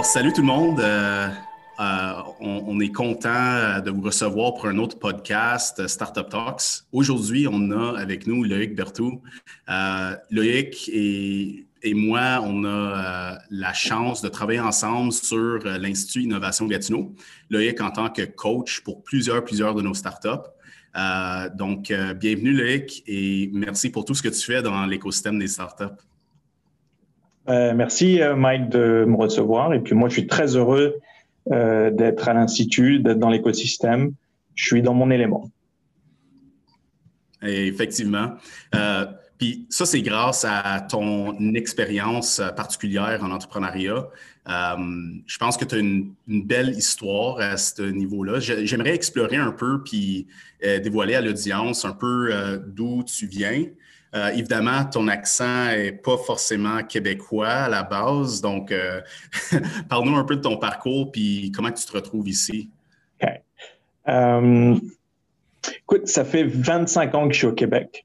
Alors, salut tout le monde. On est content de vous recevoir pour un autre podcast, Startup Talks. Aujourd'hui, on a avec nous Loïc Berthout. Loïc et moi, on a la chance de travailler ensemble sur l'Institut Innovation Gatineau. Loïc en tant que coach pour plusieurs de nos startups. Donc, bienvenue Loïc et merci pour tout ce que tu fais dans l'écosystème des startups. Merci Mike de me recevoir et puis moi je suis très heureux d'être à l'Institut, d'être dans l'écosystème. Je suis dans mon élément. Et effectivement. Puis ça, c'est grâce à ton expérience particulière en entrepreneuriat. Je pense que tu as une belle histoire à ce niveau-là. J'aimerais explorer un peu puis dévoiler à l'audience un peu d'où tu viens. Évidemment, ton accent n'est pas forcément québécois à la base, donc parle-nous un peu de ton parcours puis comment tu te retrouves ici. Okay. Écoute, ça fait 25 ans que je suis au Québec.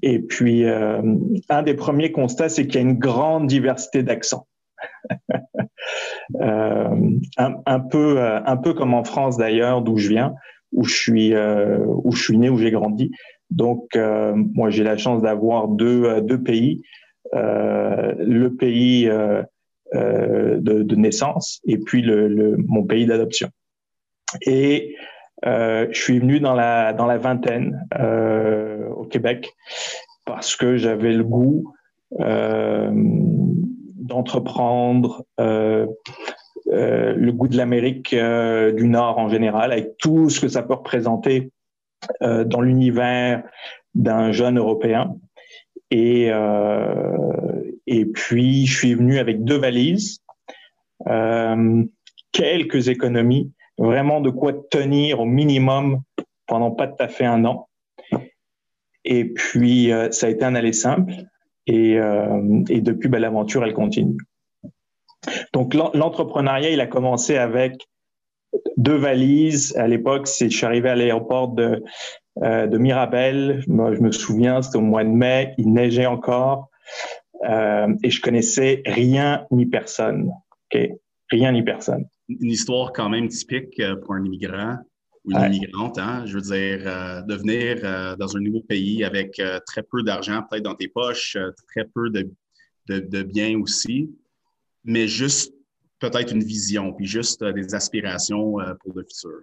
Et puis, un des premiers constats, c'est qu'il y a une grande diversité d'accents. un peu comme en France d'ailleurs, d'où je viens, où je suis né, où j'ai grandi. Donc, moi, j'ai la chance d'avoir deux pays, le pays de naissance et puis mon pays d'adoption. Et je suis venu dans la vingtaine au Québec parce que j'avais le goût d'entreprendre, le goût de l'Amérique du Nord en général, avec tout ce que ça peut représenter dans l'univers d'un jeune Européen. Et puis, je suis venu avec deux valises, quelques économies, vraiment de quoi tenir au minimum pendant pas tout à fait un an. Et puis, ça a été un aller simple. Et depuis, ben, l'aventure, elle continue. Donc, l'entrepreneuriat, il a commencé avec deux valises. À l'époque, je suis arrivé à l'aéroport de Mirabel. Moi, je me souviens, c'était au mois de mai, il neigeait encore et je connaissais rien ni personne. Okay? Rien ni personne. Une histoire quand même typique pour un immigrant ou une immigrante. Hein? Je veux dire, de venir dans un nouveau pays avec très peu d'argent peut-être dans tes poches, très peu de biens aussi, mais juste peut-être une vision, puis juste des aspirations pour le futur.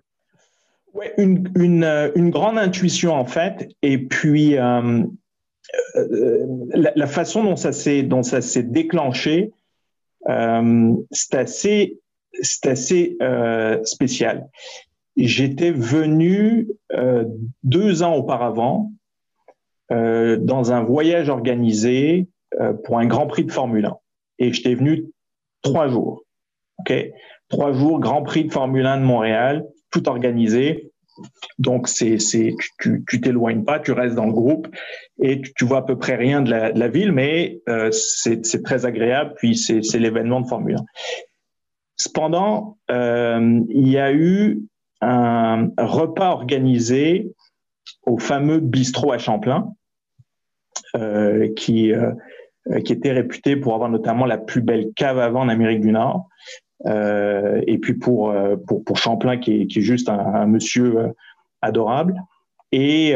Oui, une grande intuition en fait, et puis la façon dont ça s'est déclenché, c'est assez spécial. J'étais venu 2 ans auparavant dans un voyage organisé pour un Grand Prix de Formule 1, et j'étais venu 3 jours. OK, 3 jours, Grand Prix de Formule 1 de Montréal, tout organisé. Donc, tu t'éloignes pas, tu restes dans le groupe et tu vois à peu près rien de la ville, mais c'est très agréable, puis c'est l'événement de Formule 1. Cependant, il y a eu un repas organisé au fameux bistrot à Champlain, qui était réputé pour avoir notamment la plus belle cave à vin en Amérique du Nord. Et puis pour Champlain qui est juste un monsieur adorable. Et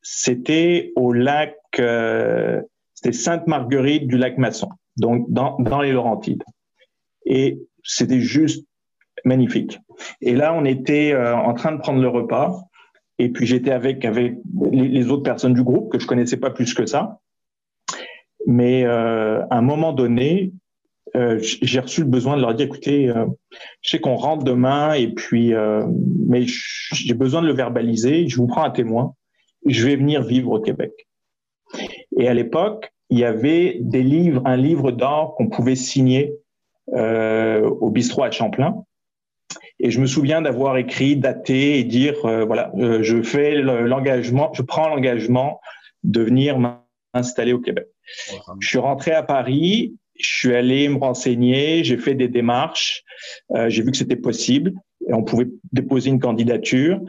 c'était au lac, c'était Sainte-Marguerite du Lac-Masson, donc dans les Laurentides. Et c'était juste magnifique. Et là, on était en train de prendre le repas. Et puis j'étais avec les autres personnes du groupe que je connaissais pas plus que ça. Mais à un moment donné, j'ai reçu le besoin de leur dire, écoutez, je sais qu'on rentre demain, et puis, mais j'ai besoin de le verbaliser, je vous prends un témoin, je vais venir vivre au Québec. Et à l'époque, il y avait un livre d'or qu'on pouvait signer au bistrot à Champlain. Et je me souviens d'avoir écrit, daté, et dire, voilà, je fais l'engagement, je prends l'engagement de venir m'installer au Québec. Je suis rentré à Paris, je suis allé me renseigner, j'ai fait des démarches, j'ai vu que c'était possible, et on pouvait déposer une candidature.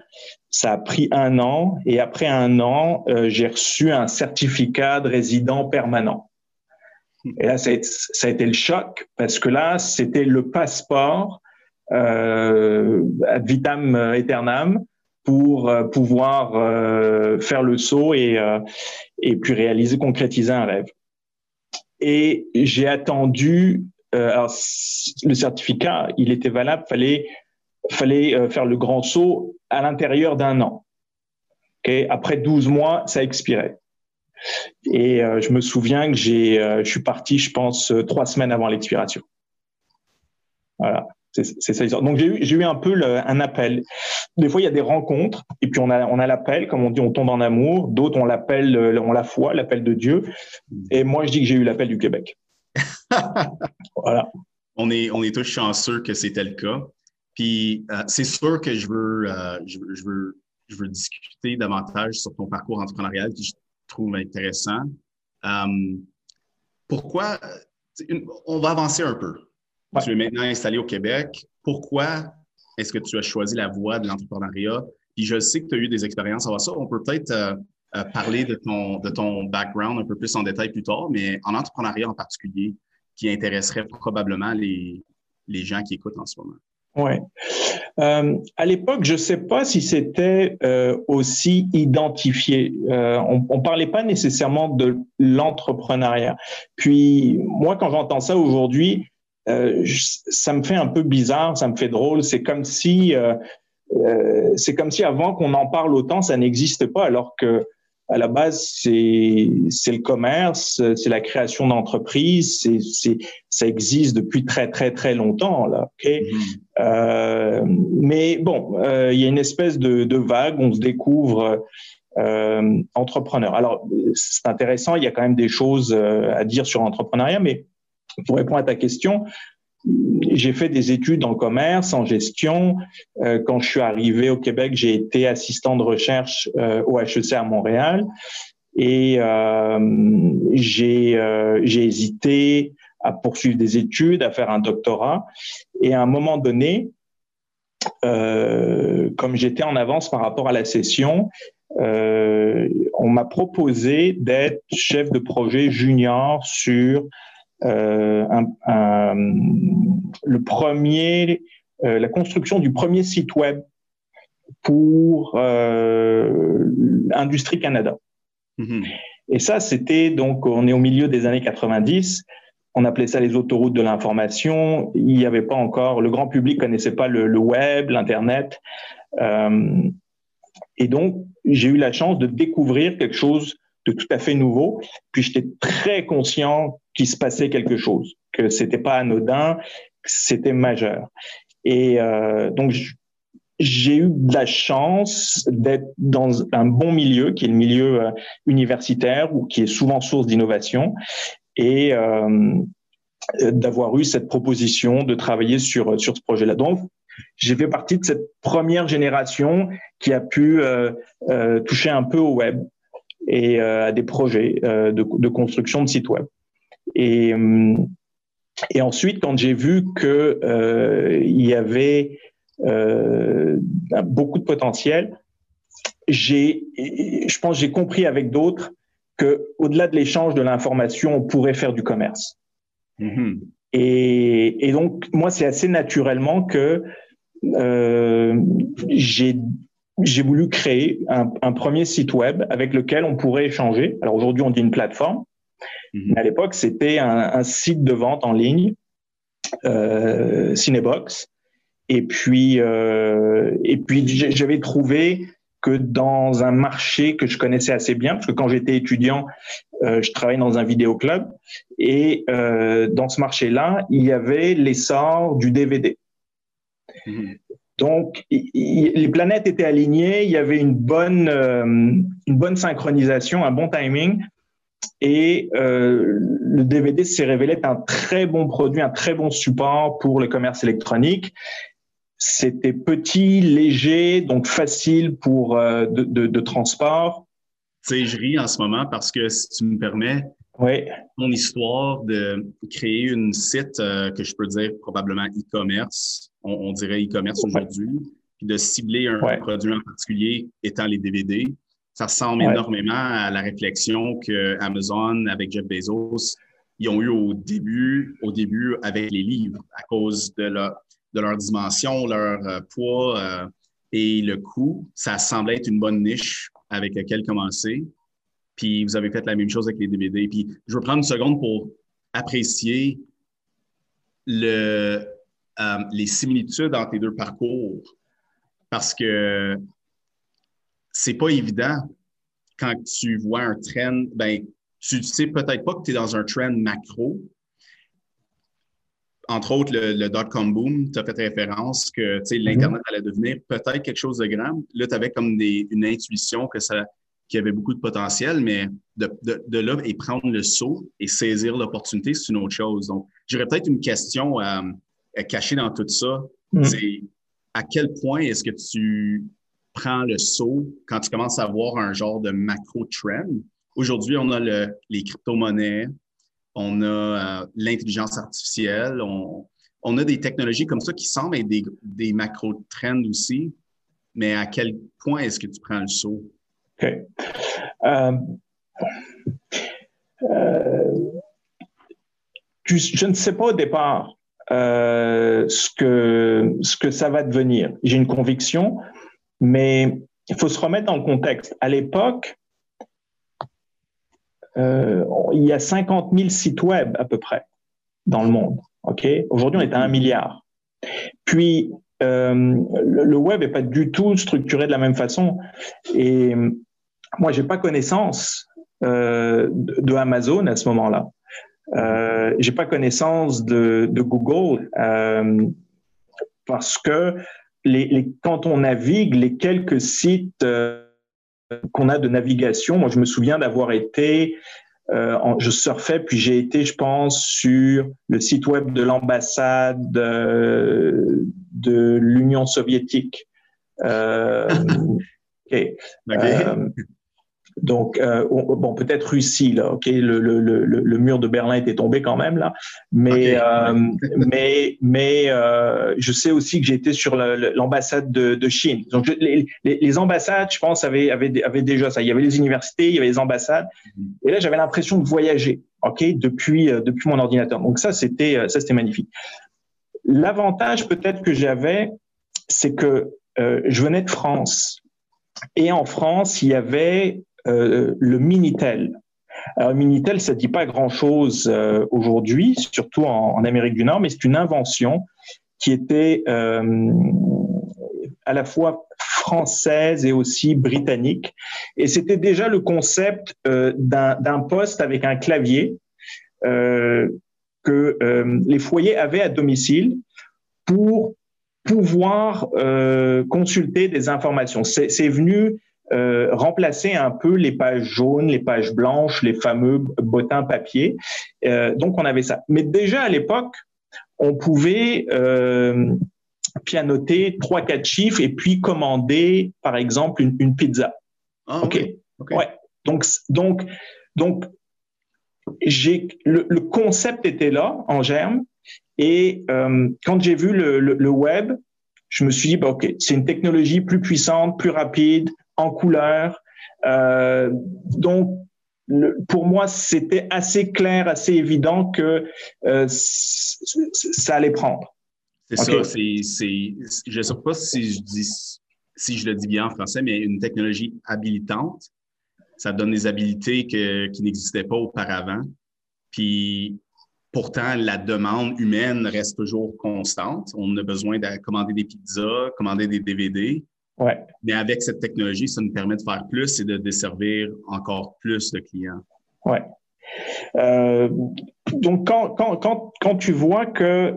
Ça a pris 1 an, et après 1 an, j'ai reçu un certificat de résident permanent. Et là, ça a été le choc, parce que là, c'était le passeport ad vitam aeternam pour pouvoir faire le saut et puis réaliser, concrétiser un rêve. Et j'ai attendu, alors, le certificat, il était valable, fallait faire le grand saut à l'intérieur d'un an. Okay, après 12 mois, ça expirait. Et je me souviens que je suis parti, je pense, 3 semaines avant l'expiration. Voilà, c'est ça l'histoire. Donc j'ai eu un peu un appel. Des fois, il y a des rencontres, et puis on a l'appel, comme on dit, on tombe en amour. D'autres, on l'appelle, on la foi, l'appel de Dieu. Et moi, je dis que j'ai eu l'appel du Québec. Voilà. On est tous chanceux que c'était le cas. Puis c'est sûr que je veux discuter davantage sur ton parcours entrepreneurial, qui je trouve intéressant. Pourquoi on va avancer un peu. Ouais. Tu es maintenant installé au Québec. Pourquoi est-ce que tu as choisi la voie de l'entrepreneuriat? Puis je sais que tu as eu des expériences avant ça. On peut peut-être parler de ton background un peu plus en détail plus tard, mais en entrepreneuriat en particulier, qui intéresserait probablement les gens qui écoutent en ce moment. Ouais. À l'époque, je sais pas si c'était aussi identifié. On parlait pas nécessairement de l'entrepreneuriat. Puis moi, quand j'entends ça aujourd'hui, ça me fait un peu bizarre, ça me fait drôle. C'est comme si avant qu'on en parle autant, ça n'existe pas, alors que à la base, c'est le commerce, c'est la création d'entreprises, ça existe depuis très, très, très longtemps, là, OK? Mm-hmm. Mais bon, il y a une espèce de vague, on se découvre entrepreneur. Alors, c'est intéressant, il y a quand même des choses à dire sur l'entrepreneuriat, mais pour répondre à ta question, j'ai fait des études en commerce, en gestion. Quand je suis arrivé au Québec, j'ai été assistant de recherche au HEC à Montréal. Et j'ai hésité à poursuivre des études, à faire un doctorat. Et à un moment donné, comme j'étais en avance par rapport à la session, on m'a proposé d'être chef de projet junior sur la construction du premier site web pour Industrie Canada. Mm-hmm. Et ça, c'était donc, on est au milieu des années 90, on appelait ça les autoroutes de l'information, il n'y avait pas encore, le grand public connaissait pas le web, l'Internet. Et donc, j'ai eu la chance de découvrir quelque chose de tout à fait nouveau, puis j'étais très conscient qu'il se passait quelque chose, que c'était pas anodin, que c'était majeur. Et donc, j'ai eu de la chance d'être dans un bon milieu, qui est le milieu universitaire, ou qui est souvent source d'innovation, et d'avoir eu cette proposition de travailler sur ce projet-là. Donc, j'ai fait partie de cette première génération qui a pu toucher un peu au web et à des projets de construction de sites web. Et ensuite, quand j'ai vu que il y avait beaucoup de potentiel, je pense j'ai compris avec d'autres que au-delà de l'échange de l'information, on pourrait faire du commerce. Mm-hmm. Et donc moi, c'est assez naturellement que j'ai voulu créer un premier site web avec lequel on pourrait échanger. Alors aujourd'hui, on dit une plateforme. Mmh. À l'époque, c'était un site de vente en ligne, Cinebox. Et puis j'avais trouvé que dans un marché que je connaissais assez bien, parce que quand j'étais étudiant, je travaillais dans un vidéoclub, et dans ce marché-là, il y avait l'essor du DVD. Mmh. Donc, les planètes étaient alignées, il y avait une bonne synchronisation, un bon timing. Et le DVD s'est révélé être un très bon produit, un très bon support pour le commerce électronique. C'était petit, léger, donc facile pour de transport. Tu sais, je ris en ce moment parce que, si tu me permets, oui. Mon histoire de créer une site que je peux dire probablement e-commerce, on dirait e-commerce aujourd'hui, puis de cibler un produit en particulier étant les DVD. Ça ressemble énormément à la réflexion que Amazon, avec Jeff Bezos, ils ont eu au début avec les livres à cause de leur dimension, leur poids et le coût. Ça semblait être une bonne niche avec laquelle commencer. Puis vous avez fait la même chose avec les DVD. Puis je veux prendre une seconde pour apprécier les similitudes entre les deux parcours parce que c'est pas évident quand tu vois un trend. Ben, tu sais peut-être pas que tu es dans un trend macro. Entre autres, le dot-com boom, tu as fait référence que l'Internet allait devenir peut-être quelque chose de grand. Là, tu avais comme une intuition qu'il y avait beaucoup de potentiel, mais de là, et prendre le saut et saisir l'opportunité, c'est une autre chose. Donc, j'aurais peut-être une question à cacher dans tout ça. Mm-hmm. C'est à quel point est-ce que tu prends le saut quand tu commences à voir un genre de macro-trend? Aujourd'hui, on a les crypto-monnaies, on a l'intelligence artificielle, on a des technologies comme ça qui semblent être des macro-trends aussi, mais à quel point est-ce que tu prends le saut? OK. Je ne sais pas au départ ce que ça va devenir. J'ai une conviction, mais il faut se remettre dans le contexte. À l'époque, il y a 50 000 sites web à peu près dans le monde. Okay? Aujourd'hui, on est à 1 milliard. Puis, le web n'est pas du tout structuré de la même façon. Et moi, je n'ai pas connaissance de Amazon à ce moment-là. Je n'ai pas connaissance de Google parce que quand on navigue, les quelques sites qu'on a de navigation. Moi, je me souviens d'avoir été, je surfais, puis j'ai été, je pense, sur le site web de l'ambassade de l'Union soviétique. Okay. Okay. Donc, peut-être Russie, là. Okay, le mur de Berlin était tombé quand même, là. Mais, okay. mais je sais aussi que j'étais sur l'ambassade de Chine. Donc, les ambassades, je pense, avaient déjà ça. Il y avait les universités, il y avait les ambassades. Et là, j'avais l'impression de voyager, OK, depuis mon ordinateur. Donc, ça, c'était magnifique. L'avantage, peut-être, que j'avais, c'est que je venais de France. Et en France, il y avait le Minitel. Alors, Minitel, ça ne dit pas grand-chose aujourd'hui, surtout en Amérique du Nord, mais c'est une invention qui était à la fois française et aussi britannique. Et c'était déjà le concept d'un poste avec un clavier que les foyers avaient à domicile pour pouvoir consulter des informations. C'est venu remplacer un peu les pages jaunes, les pages blanches, les fameux bottins papier. Donc, on avait ça. Mais déjà, à l'époque, on pouvait pianoter 3-4 chiffres et puis commander, par exemple, une pizza. Ah, OK. Okay. Ouais. Donc le concept était là, en germe. Et quand j'ai vu le web, je me suis dit, bah, OK, c'est une technologie plus puissante, plus rapide, en couleur. Donc, pour moi, c'était assez clair, assez évident que ça allait prendre. C'est okay. Ça. Je ne sais pas si je le dis bien en français, mais une technologie habilitante, ça donne des habilités qui n'existaient pas auparavant. Puis, pourtant, la demande humaine reste toujours constante. On a besoin de commander des pizzas, commander des DVD. Ouais. Mais avec cette technologie, ça nous permet de faire plus et de desservir encore plus de clients. Ouais. Donc, quand tu vois que…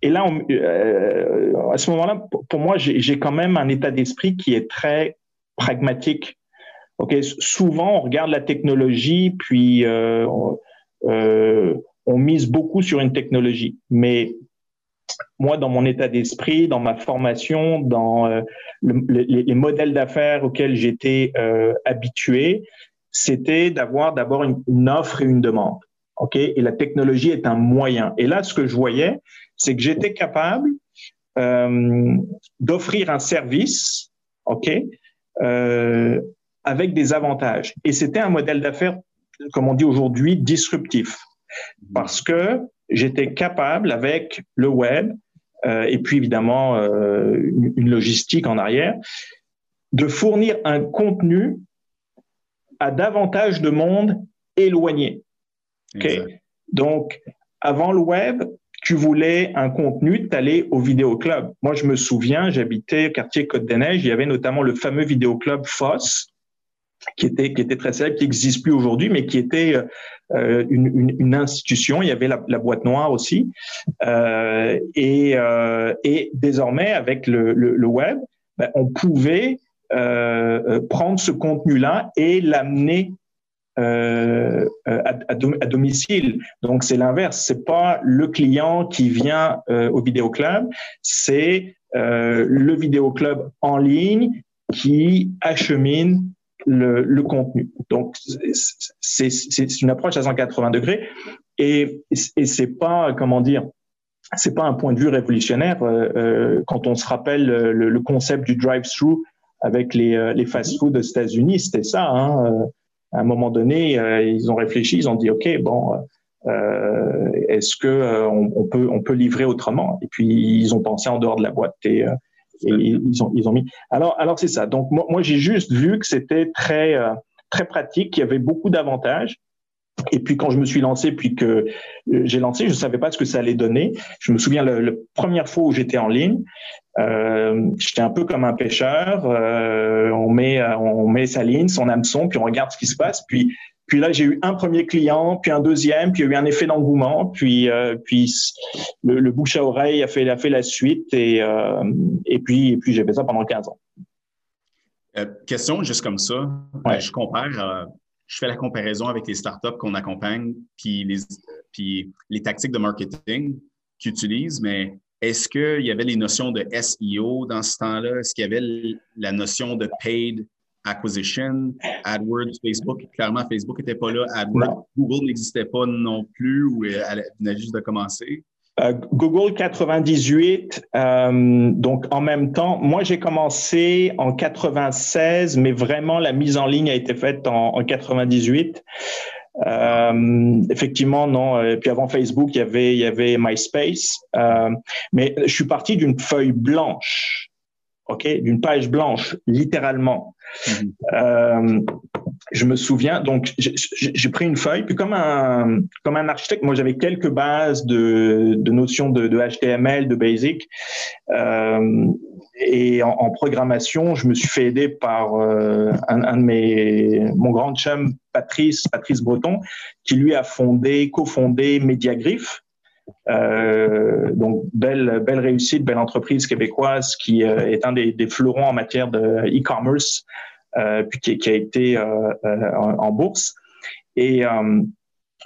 et là, à ce moment-là, pour moi, j'ai quand même un état d'esprit qui est très pragmatique. Okay? Souvent, on regarde la technologie, puis… on mise beaucoup sur une technologie. Mais moi, dans mon état d'esprit, dans ma formation, dans les modèles d'affaires auxquels j'étais habitué, c'était d'avoir d'abord une offre et une demande. Okay? Et la technologie est un moyen. Et là, ce que je voyais, c'est que j'étais capable d'offrir un service, okay, avec des avantages. Et c'était un modèle d'affaires comme on dit aujourd'hui, disruptif. Parce que j'étais capable, avec le web, et puis évidemment une logistique en arrière, de fournir un contenu à davantage de monde éloigné. Okay? Donc, avant le web, tu voulais un contenu, t'allais au vidéoclub. Moi, je me souviens, j'habitais au quartier Côte-des-Neiges, il y avait notamment le fameux vidéoclub FOSS, qui était très célèbre, qui n'existe plus aujourd'hui, mais qui était une institution. Il y avait la boîte noire aussi. Et désormais, avec le web, ben, on pouvait prendre ce contenu-là et l'amener à domicile. Donc, c'est l'inverse. C'est pas le client qui vient au vidéoclub, c'est le vidéoclub en ligne qui achemine le contenu. Donc, c'est une approche à 180 degrés et c'est pas, comment dire, c'est pas un point de vue révolutionnaire quand on se rappelle le concept du drive-through avec les fast-food aux États-Unis, c'était ça, hein. À un moment donné, ils ont réfléchi, ils ont dit OK, bon, est-ce que on peut livrer autrement? Et puis ils ont pensé en dehors de la boîte et ils ont mis. Alors c'est ça. Donc moi j'ai juste vu que c'était très pratique, qu'il y avait beaucoup d'avantages. Et puis quand je me suis lancé, puis que j'ai lancé, je savais pas ce que ça allait donner. Je me souviens la première fois où j'étais en ligne, j'étais un peu comme un pêcheur. On met sa ligne, son hameçon, puis on regarde ce qui se passe. Puis là j'ai eu un premier client, puis un deuxième, puis il y a eu un effet d'engouement, puis le bouche à oreille a fait la suite et puis j'ai fait ça pendant 15 ans. Question juste comme ça, ouais. Je compare. Je fais la comparaison avec les startups qu'on accompagne puis les tactiques de marketing qu'ils utilisent, mais est-ce qu'il y avait les notions de SEO dans ce temps-là? Est-ce qu'il y avait la notion de paid acquisition, AdWords, Facebook? Clairement, Facebook n'était pas là, AdWords, Google n'existait pas non plus ou elle venait juste de commencer. Google 98, donc en même temps, moi j'ai commencé en 96, mais vraiment la mise en ligne a été faite en 98. Effectivement, non. Et puis avant Facebook, il y avait MySpace, mais je suis parti d'une feuille blanche, ok, d'une page blanche, littéralement. Mm-hmm. Je me souviens, donc j'ai pris une feuille, puis comme un architecte, moi j'avais quelques bases de notions de HTML, de BASIC, et en programmation, je me suis fait aider par mon grand chum Patrice Breton, qui lui a cofondé Mediagriff. Donc belle réussite, belle entreprise québécoise qui est un des fleurons en matière de e-commerce. Puis qui a été en bourse. Et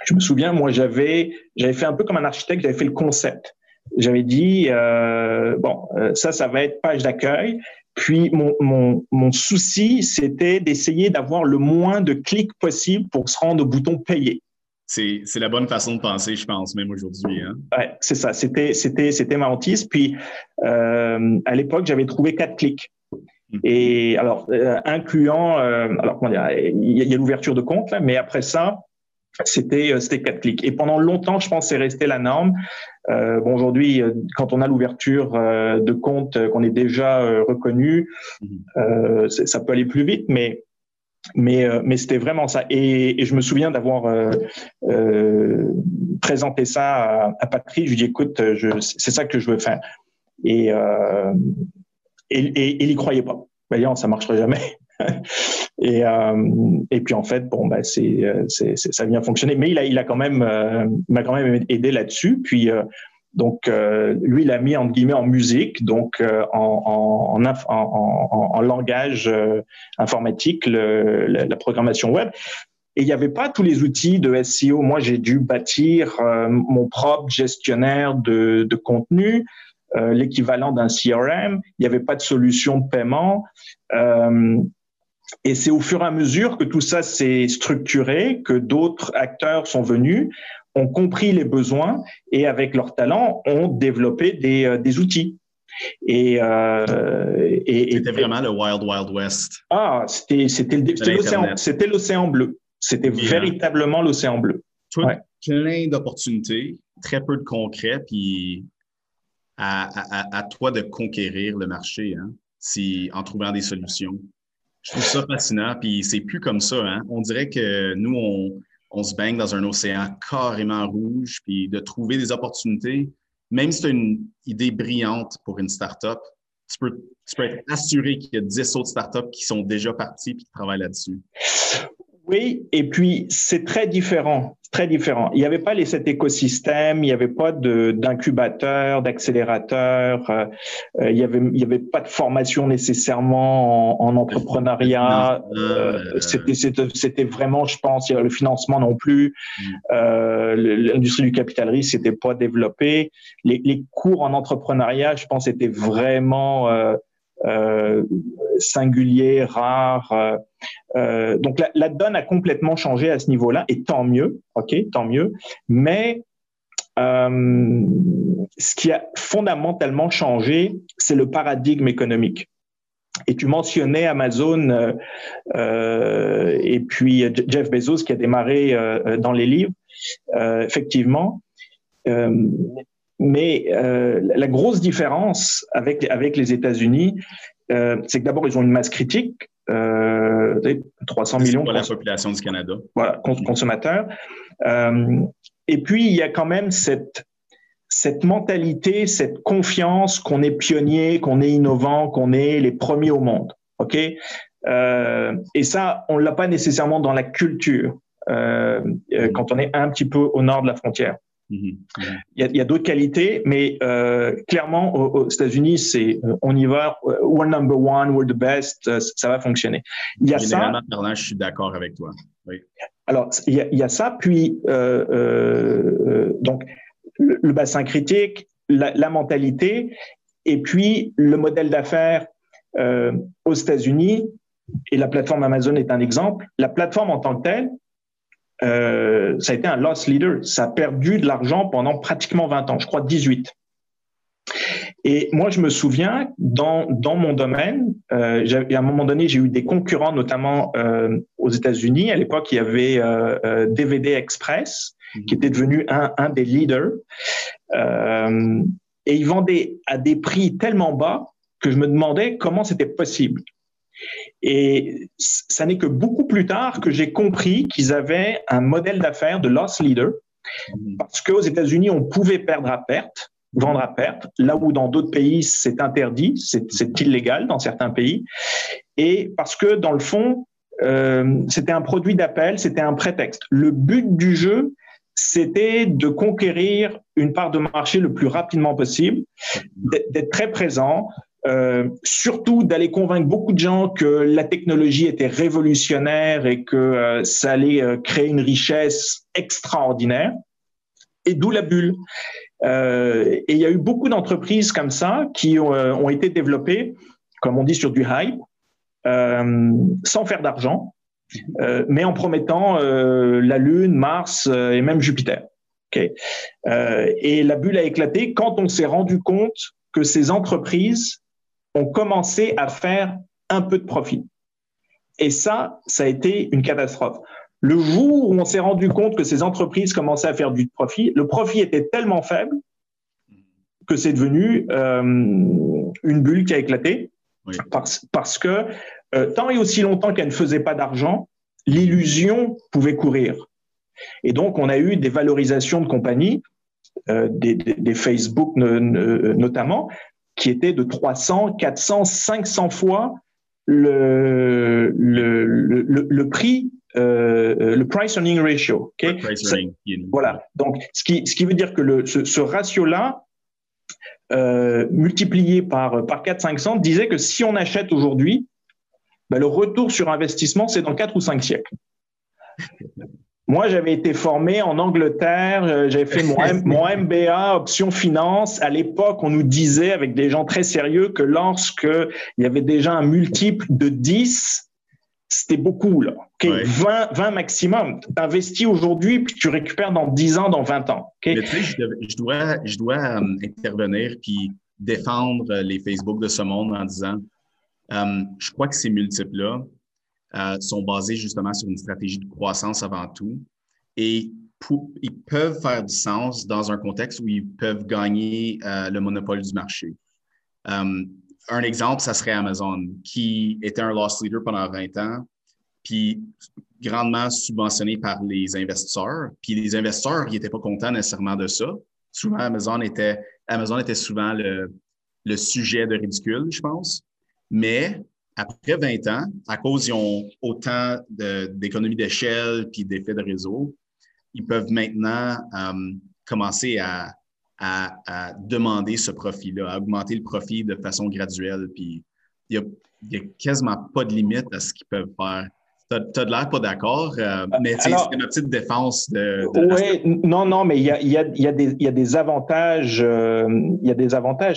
je me souviens, moi, j'avais fait un peu comme un architecte, j'avais fait le concept. J'avais dit, ça va être page d'accueil. Puis mon souci, c'était d'essayer d'avoir le moins de clics possible pour se rendre au bouton payer. C'est la bonne façon de penser, je pense, même aujourd'hui. Hein? Ouais, c'est ça, c'était ma hantise. Puis à l'époque, j'avais trouvé 4 clics. Et alors, incluant, comment dire, il y a l'ouverture de compte, là, mais après ça, c'était 4 clics. Et pendant longtemps, je pense que c'est resté la norme. Aujourd'hui, quand on a l'ouverture de compte, qu'on est déjà reconnu, ça peut aller plus vite, mais c'était vraiment ça. Et je me souviens d'avoir présenté ça à Patrick. Je lui ai dit, écoute, c'est ça que je veux faire. Et il n'y croyait pas. Ben non, ça ne marchera jamais. Et puis en fait, bon, ben ça vient fonctionner. Mais il m'a quand même aidé là-dessus. Puis lui, il a mis entre guillemets en musique, donc en langage informatique, la programmation web. Et il n'y avait pas tous les outils de SEO. Moi, j'ai dû bâtir mon propre gestionnaire de contenu. L'équivalent d'un CRM, il n'y avait pas de solution de paiement. Et c'est au fur et à mesure que tout ça s'est structuré, que d'autres acteurs sont venus, ont compris les besoins et avec leur talent, ont développé des outils. C'était vraiment le Wild West. Ah, c'était l'océan bleu. C'était véritablement l'océan bleu. Plein d'opportunités, très peu de concret, puis à toi de conquérir le marché, hein, si, en trouvant des solutions. Je trouve ça fascinant, puis c'est plus comme ça. Hein. On dirait que nous, on se baigne dans un océan carrément rouge, puis de trouver des opportunités, même si tu as une idée brillante pour une start-up, tu peux être assuré qu'il y a 10 autres startups qui sont déjà parties et qui travaillent là-dessus. Oui, et puis c'est très différent, très différent. Il n'y avait pas cet écosystème, il n'y avait pas d'incubateur, d'accélérateur, il n'y avait pas de formation nécessairement en entrepreneuriat. C'était vraiment, je pense, le financement non plus. L'industrie du capital risque n'était pas développée. Les cours en entrepreneuriat, je pense, étaient vraiment singulier, rare. Donc, la donne a complètement changé à ce niveau-là, et tant mieux, tant mieux. Mais ce qui a fondamentalement changé, c'est le paradigme économique. Et tu mentionnais Amazon et puis Jeff Bezos qui a démarré dans les livres, effectivement. Mais la grosse différence avec les États-Unis, c'est que d'abord, ils ont une masse critique, 300 millions de la population du Canada. Voilà, consommateurs. Et puis, il y a quand même cette mentalité, cette confiance qu'on est pionnier, qu'on est innovant, qu'on est les premiers au monde. OK? Et ça, on ne l'a pas nécessairement dans la culture quand on est un petit peu au nord de la frontière. Il y a d'autres qualités, mais clairement, aux États-Unis, c'est on y va, we're number one, we're the best, ça va fonctionner. Il y a ça. Je suis d'accord avec toi. Oui. Alors, il y a ça, puis donc le bassin critique, la mentalité, et puis le modèle d'affaires aux États-Unis, et la plateforme Amazon est un exemple. La plateforme en tant que telle, ça a été un loss leader. Ça a perdu de l'argent pendant pratiquement 20 ans, je crois 18. Et moi, je me souviens, dans mon domaine, à un moment donné, j'ai eu des concurrents, notamment aux États-Unis. À l'époque, il y avait DVD Express, qui était devenu un des leaders. Et ils vendaient à des prix tellement bas que je me demandais comment c'était possible. Et ça n'est que beaucoup plus tard que j'ai compris qu'ils avaient un modèle d'affaires de loss leader, parce qu'aux États-Unis, on pouvait perdre à perte, vendre à perte, là où dans d'autres pays, c'est interdit, c'est illégal dans certains pays. Et parce que dans le fond, c'était un produit d'appel, c'était un prétexte. Le but du jeu, c'était de conquérir une part de marché le plus rapidement possible, d'être très présent, surtout d'aller convaincre beaucoup de gens que la technologie était révolutionnaire et que ça allait créer une richesse extraordinaire, et d'où la bulle. Et il y a eu beaucoup d'entreprises comme ça qui ont été développées, comme on dit, sur du hype, sans faire d'argent, mais en promettant la Lune, Mars et même Jupiter. Okay? Et la bulle a éclaté quand on s'est rendu compte que ces entreprises ont commencé à faire un peu de profit. Et ça a été une catastrophe. Le jour où on s'est rendu compte que ces entreprises commençaient à faire du profit, le profit était tellement faible que c'est devenu une bulle qui a éclaté. Oui. Parce que tant et aussi longtemps qu'elles ne faisaient pas d'argent, l'illusion pouvait courir. Et donc, on a eu des valorisations de compagnies, des Facebook notamment, qui étaient de 300, 400, 500 fois le prix, le price earning ratio. Okay? Voilà. Donc, ce qui veut dire que ce ratio-là, multiplié par 4, 500, disait que si on achète aujourd'hui, ben, le retour sur investissement, c'est dans 4 ou 5 siècles. Moi, j'avais été formé en Angleterre, j'avais fait mon MBA option finance. À l'époque, on nous disait avec des gens très sérieux que lorsqu'il y avait déjà un multiple de 10, c'était beaucoup, là. Okay? Ouais. 20 maximum. Tu investis aujourd'hui, puis tu récupères dans 10 ans, dans 20 ans. Okay? Mais tu sais, je dois intervenir puis défendre les Facebook de ce monde en disant je crois que ces multiples-là, sont basés justement sur une stratégie de croissance avant tout et ils peuvent faire du sens dans un contexte où ils peuvent gagner le monopole du marché. Un exemple, ça serait Amazon, qui était un loss leader pendant 20 ans, puis grandement subventionné par les investisseurs. Puis les investisseurs, ils n'étaient pas contents nécessairement de ça. Souvent, Amazon était souvent le sujet de ridicule, je pense. Mais après 20 ans, à cause ils ont autant d'économies d'échelle puis d'effets de réseau, ils peuvent maintenant commencer à demander ce profit-là, à augmenter le profit de façon graduelle. Puis il n'y a quasiment pas de limite à ce qu'ils peuvent faire. Tu as de l'air pas d'accord, mais c'est ma petite défense de oui, non, mais il y a des avantages,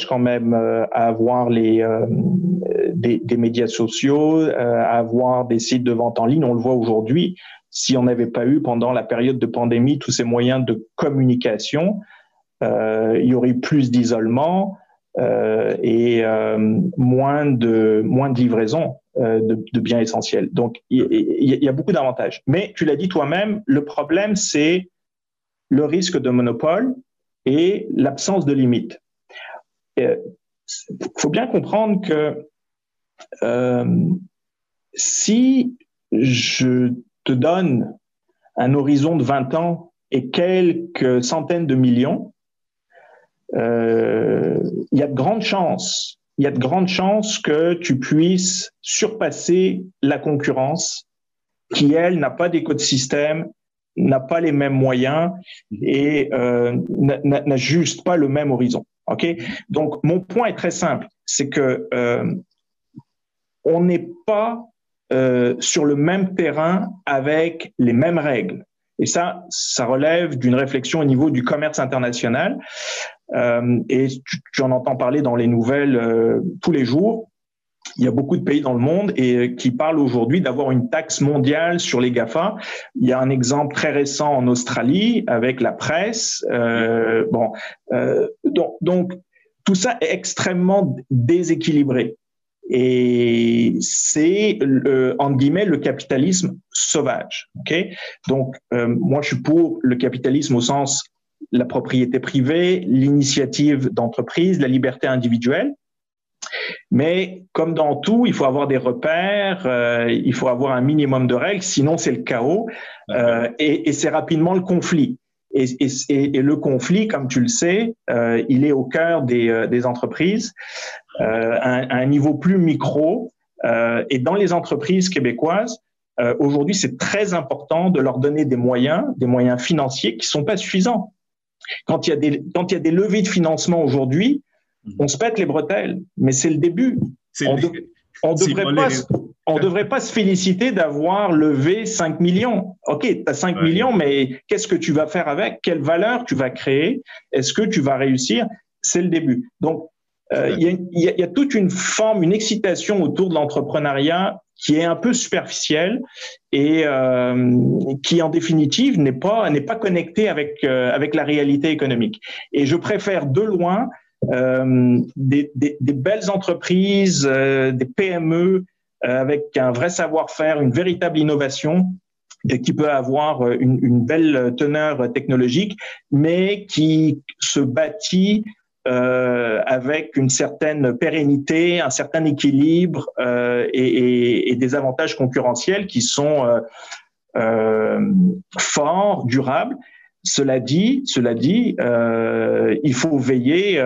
quand même à avoir des médias sociaux, à avoir des sites de vente en ligne. On le voit aujourd'hui. Si on n'avait pas eu pendant la période de pandémie tous ces moyens de communication, il y aurait plus d'isolement et moins de livraison de biens essentiels. Donc, il y a beaucoup d'avantages. Mais tu l'as dit toi-même, le problème, c'est le risque de monopole et l'absence de limite. Faut bien comprendre que si je te donne un horizon de 20 ans et quelques centaines de millions, il y a de grandes chances que tu puisses surpasser la concurrence qui, elle, n'a pas d'écosystème, n'a pas les mêmes moyens et n'a juste pas le même horizon. OK? Donc, mon point est très simple, c'est que on n'est pas sur le même terrain avec les mêmes règles. Et ça relève d'une réflexion au niveau du commerce international. Et tu en entends parler dans les nouvelles tous les jours. Il y a beaucoup de pays dans le monde et qui parlent aujourd'hui d'avoir une taxe mondiale sur les GAFA. Il y a un exemple très récent en Australie avec la presse. Donc tout ça est extrêmement déséquilibré. Et c'est, entre guillemets, le capitalisme sauvage. Okay? Donc, moi, je suis pour le capitalisme au sens la propriété privée, l'initiative d'entreprise, la liberté individuelle. Mais comme dans tout, il faut avoir des repères, il faut avoir un minimum de règles, sinon c'est le chaos et c'est rapidement le conflit. Et le conflit, comme tu le sais, il est au cœur des entreprises, à un niveau plus micro. Et dans les entreprises québécoises, aujourd'hui, c'est très important de leur donner des moyens financiers qui ne sont pas suffisants. Quand il y a des levées de financement aujourd'hui, on se pète les bretelles, mais c'est le début. On ne devrait pas se féliciter d'avoir levé 5 millions. OK, tu as 5 millions, mais qu'est-ce que tu vas faire avec? Quelle valeur tu vas créer? Est-ce que tu vas réussir? C'est le début. Donc, il y a toute une forme, une excitation autour de l'entrepreneuriat qui est un peu superficielle et qui, en définitive, n'est pas connectée avec la réalité économique. Et je préfère de loin des belles entreprises, des PME avec un vrai savoir-faire, une véritable innovation qui peut avoir une belle teneur technologique, mais qui se bâtit avec une certaine pérennité, un certain équilibre et des avantages concurrentiels qui sont forts, durables. Cela dit, il faut veiller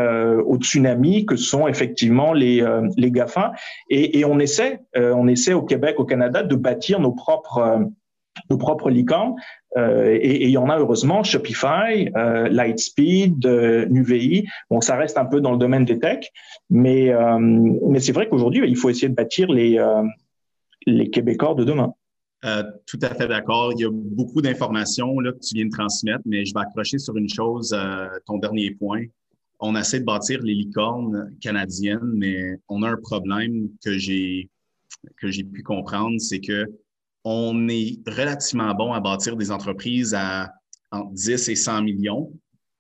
au tsunami que sont effectivement les GAFA et on essaie au Québec, au Canada, de bâtir nos propres licornes et il y en a heureusement Shopify, Lightspeed, Nuvei. Bon, ça reste un peu dans le domaine des tech, mais c'est vrai qu'aujourd'hui, il faut essayer de bâtir les Québécois de demain. Tout à fait d'accord. Il y a beaucoup d'informations là, que tu viens de transmettre, mais je vais accrocher sur une chose, ton dernier point. On essaie de bâtir les licornes canadiennes, mais on a un problème que j'ai pu comprendre, c'est que on est relativement bon à bâtir des entreprises à entre 10 et 100 millions,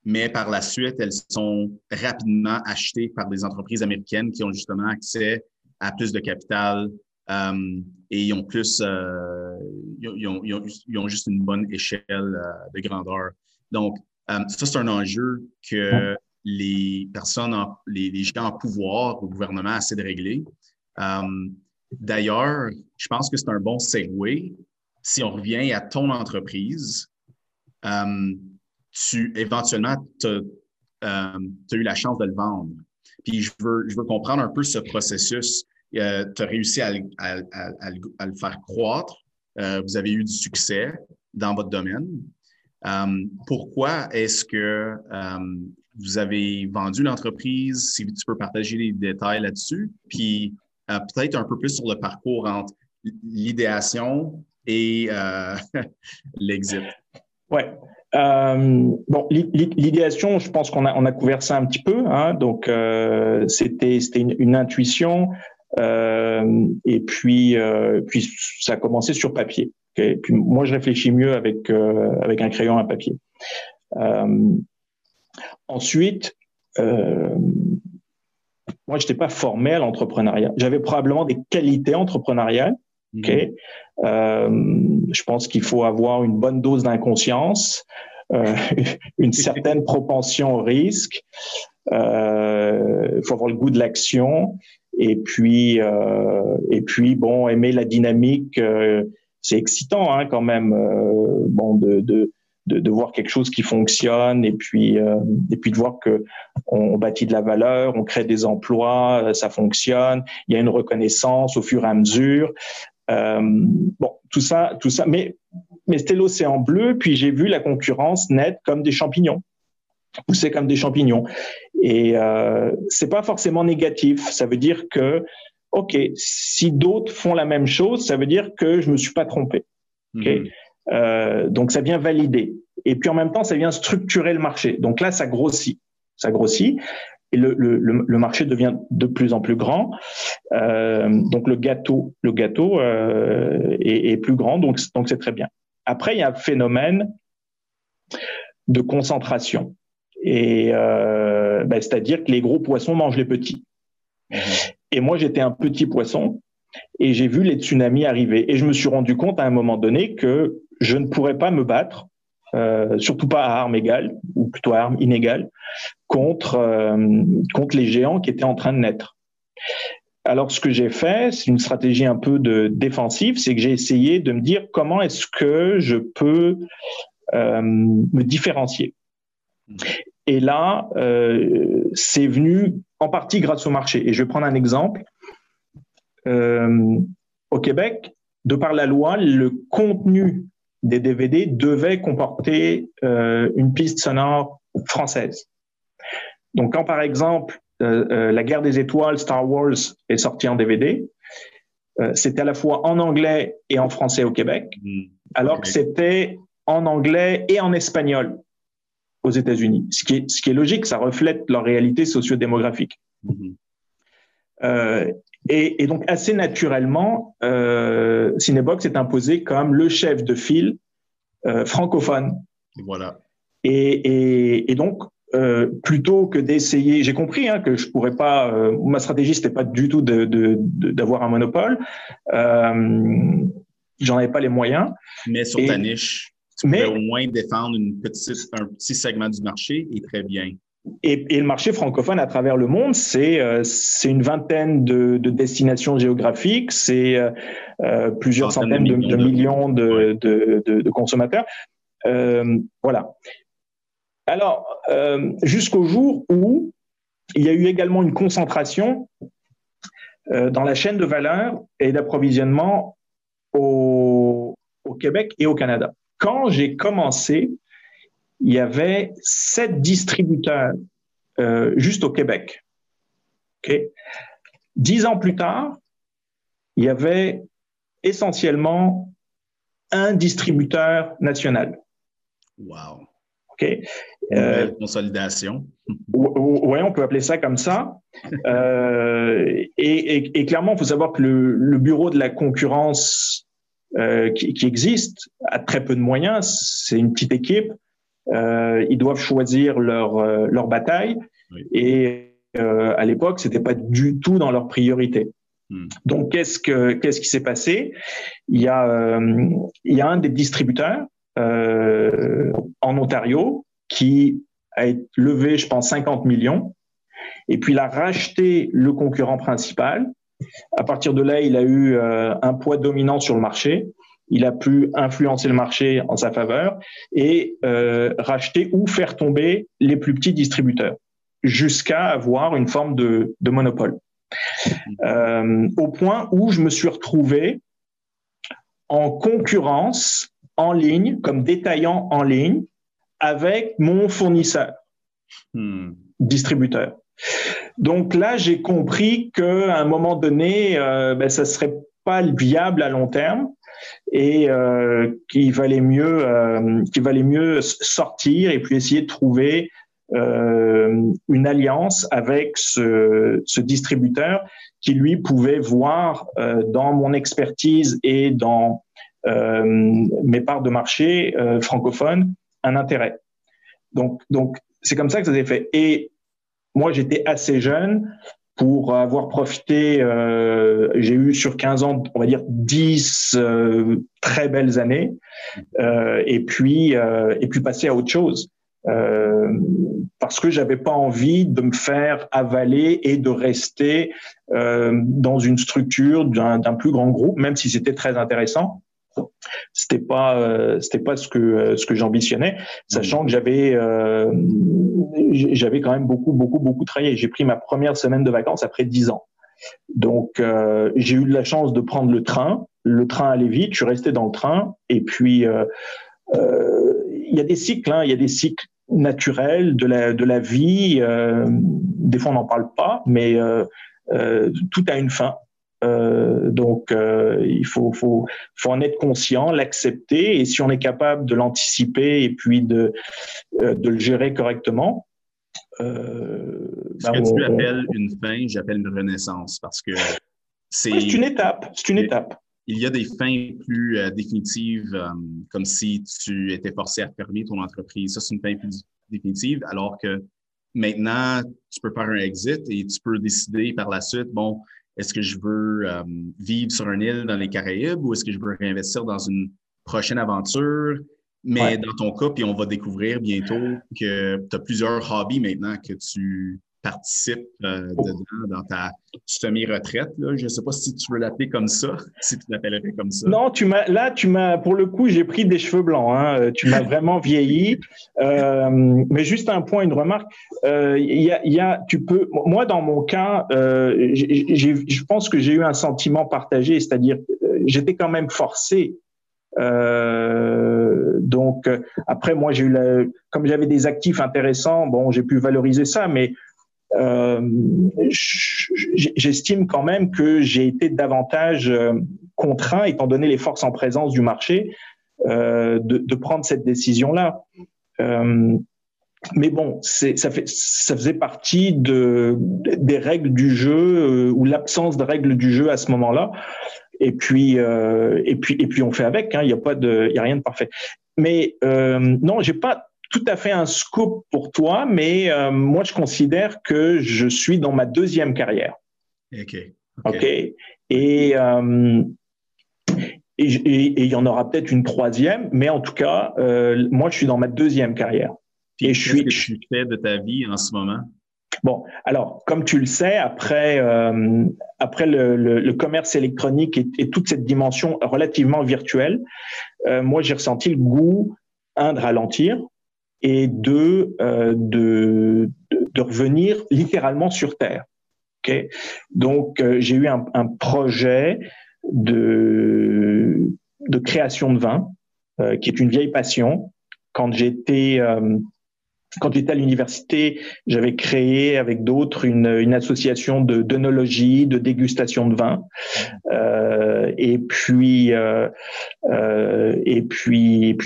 mais par la suite, elles sont rapidement achetées par des entreprises américaines qui ont justement accès à plus de capital, Et ils ont plus, ils ont juste une bonne échelle de grandeur. Donc, ça, c'est un enjeu que les personnes, les gens en pouvoir au gouvernement essaient de régler. D'ailleurs, je pense que c'est un bon segue. Si on revient à ton entreprise, tu as eu la chance de le vendre. Puis je veux comprendre un peu ce processus. Tu as réussi à le faire croître. Vous avez eu du succès dans votre domaine. Pourquoi est-ce que vous avez vendu l'entreprise? Si tu peux partager les détails là-dessus. Puis peut-être un peu plus sur le parcours entre l'idéation et l'exit. Oui. Bon, l'idéation, je pense qu'on a couvert ça un petit peu. Hein, donc, c'était une intuition. Et puis ça a commencé sur papier. Okay? Puis moi, je réfléchis mieux avec un crayon à papier. Ensuite, moi, j'étais pas formé à l'entrepreneuriat. J'avais probablement des qualités entrepreneuriales. Okay? Je pense qu'il faut avoir une bonne dose d'inconscience, une certaine propension au risque. Il faut avoir le goût de l'action. Et puis bon, aimer la dynamique, c'est excitant hein, quand même. Bon, de voir quelque chose qui fonctionne, et puis de voir que on bâtit de la valeur, on crée des emplois, ça fonctionne. Il y a une reconnaissance au fur et à mesure. Bon, tout ça. Mais c'était l'océan bleu. Puis j'ai vu la concurrence naître comme des champignons. Pousser comme des champignons. Et c'est pas forcément négatif. Ça veut dire que, OK, si d'autres font la même chose, ça veut dire que je me suis pas trompé. Okay? Donc, ça vient valider. Et puis, en même temps, ça vient structurer le marché. Donc là, ça grossit. Ça grossit. Et le marché devient de plus en plus grand. Donc, le gâteau est plus grand. Donc, c'est très bien. Après, il y a un phénomène de concentration. Et c'est-à-dire que les gros poissons mangent les petits. Et moi, j'étais un petit poisson et j'ai vu les tsunamis arriver. Et je me suis rendu compte à un moment donné que je ne pourrais pas me battre, surtout pas à armes égales, ou plutôt à armes inégales, contre les géants qui étaient en train de naître. Alors, ce que j'ai fait, c'est une stratégie un peu défensive, c'est que j'ai essayé de me dire comment est-ce que je peux me différencier. Et là, c'est venu en partie grâce au marché. Et je vais prendre un exemple. Au Québec, de par la loi, le contenu des DVD devait comporter une piste sonore française. Donc, quand par exemple, La Guerre des Étoiles, Star Wars est sorti en DVD, c'était à la fois en anglais et en français au Québec, alors que c'était en anglais et en espagnol aux États-Unis, ce qui est logique, ça reflète leur réalité socio-démographique. Et donc, assez naturellement, Cinebox est imposé comme le chef de file francophone. Voilà. Et donc, plutôt que d'essayer, j'ai compris hein, que je pourrais pas, ma stratégie, c'était pas du tout d'avoir un monopole. J'en avais pas les moyens. Mais sur ta niche. Mais au moins défendre un petit segment du marché est très bien. Et le marché francophone à travers le monde, c'est une vingtaine de destinations géographiques, c'est plusieurs centaines de millions de consommateurs. Voilà. Alors, jusqu'au jour où il y a eu également une concentration dans la chaîne de valeur et d'approvisionnement au Québec et au Canada. Quand j'ai commencé, il y avait 7 distributeurs juste au Québec. Okay? 10 ans plus tard, il y avait essentiellement un distributeur national. Wow. Okay? Consolidation. Oui, on peut appeler ça comme ça. Et clairement, il faut savoir que le bureau de la concurrence qui existe à très peu de moyens, c'est une petite équipe. Ils doivent choisir leur bataille. Oui. Et à l'époque, c'était pas du tout dans leur priorité. Donc, qu'est-ce qui s'est passé? Il y a un des distributeurs en Ontario qui a levé, je pense, 50 millions. Et puis, il a racheté le concurrent principal. À partir de là, il a eu un poids dominant sur le marché. Il a pu influencer le marché en sa faveur et racheter ou faire tomber les plus petits distributeurs jusqu'à avoir une forme de monopole. Au point où je me suis retrouvé en concurrence en ligne, comme détaillant en ligne, avec mon fournisseur, distributeur. Donc là, j'ai compris qu'à un moment donné, ça ne serait pas viable à long terme et qu'il valait mieux sortir et puis essayer de trouver une alliance avec ce distributeur qui, lui, pouvait voir dans mon expertise et dans mes parts de marché francophones un intérêt. Donc, c'est comme ça que ça s'est fait. Et moi, j'étais assez jeune pour avoir profité, j'ai eu sur 15 ans, on va dire 10 très belles années, et puis passer à autre chose. Parce que j'avais pas envie de me faire avaler et de rester dans une structure d'un plus grand groupe, même si c'était très intéressant. C'était pas ce que j'ambitionnais, sachant que j'avais quand même beaucoup travaillé. J'ai pris ma première semaine de vacances après 10 ans. Donc j'ai eu de la chance de prendre le train. Le train allait vite, je suis resté dans le train et puis il y a des cycles, il y a des cycles naturels de la vie. Des fois, on n'en parle pas, mais tout a une fin. Donc, il faut en être conscient, l'accepter, et si on est capable de l'anticiper et puis de le gérer correctement. Ce que tu appelles une fin, j'appelle une renaissance, parce que c'est... Oui, c'est une étape. Il y a des fins plus définitives, comme si tu étais forcé à fermer ton entreprise. Ça, c'est une fin plus définitive, alors que maintenant, tu peux faire un exit et tu peux décider par la suite, bon, est-ce que je veux vivre sur une île dans les Caraïbes ou est-ce que je veux réinvestir dans une prochaine aventure? Mais dans ton cas, puis on va découvrir bientôt que tu as plusieurs hobbies maintenant que tu participes dedans dans ta semi-retraite. Là. Je ne sais pas si tu veux l'appeler comme ça, si tu l'appellerais comme ça. Non, tu m'as pour le coup, j'ai pris des cheveux blancs. Tu m'as vraiment vieilli. Mais juste un point, une remarque. Moi, dans mon cas, je pense que j'ai eu un sentiment partagé, c'est-à-dire j'étais quand même forcé. Donc, après, moi, j'ai eu comme j'avais des actifs intéressants, bon, j'ai pu valoriser ça, mais j'estime quand même que j'ai été davantage contraint, étant donné les forces en présence du marché, de prendre cette décision-là. Mais bon, ça faisait partie des règles du jeu ou l'absence de règles du jeu à ce moment-là. Et puis on fait avec. Il y a rien de parfait. Mais non, j'ai pas tout à fait un scoop pour toi, mais moi je considère que je suis dans ma deuxième carrière. Ok. Et il y en aura peut-être une troisième, mais en tout cas, moi je suis dans ma deuxième carrière. Et qu'est-ce que tu fais de ta vie en ce moment? Bon, alors, comme tu le sais, après le commerce électronique et toute cette dimension relativement virtuelle, moi, j'ai ressenti le goût, un, de ralentir et deux, de revenir littéralement sur Terre. Okay? Donc, j'ai eu un projet de création de vin, qui est une vieille passion. Quand j'étais à l'université, j'avais créé avec d'autres une association d'œnologie, de dégustation de vin. Et puis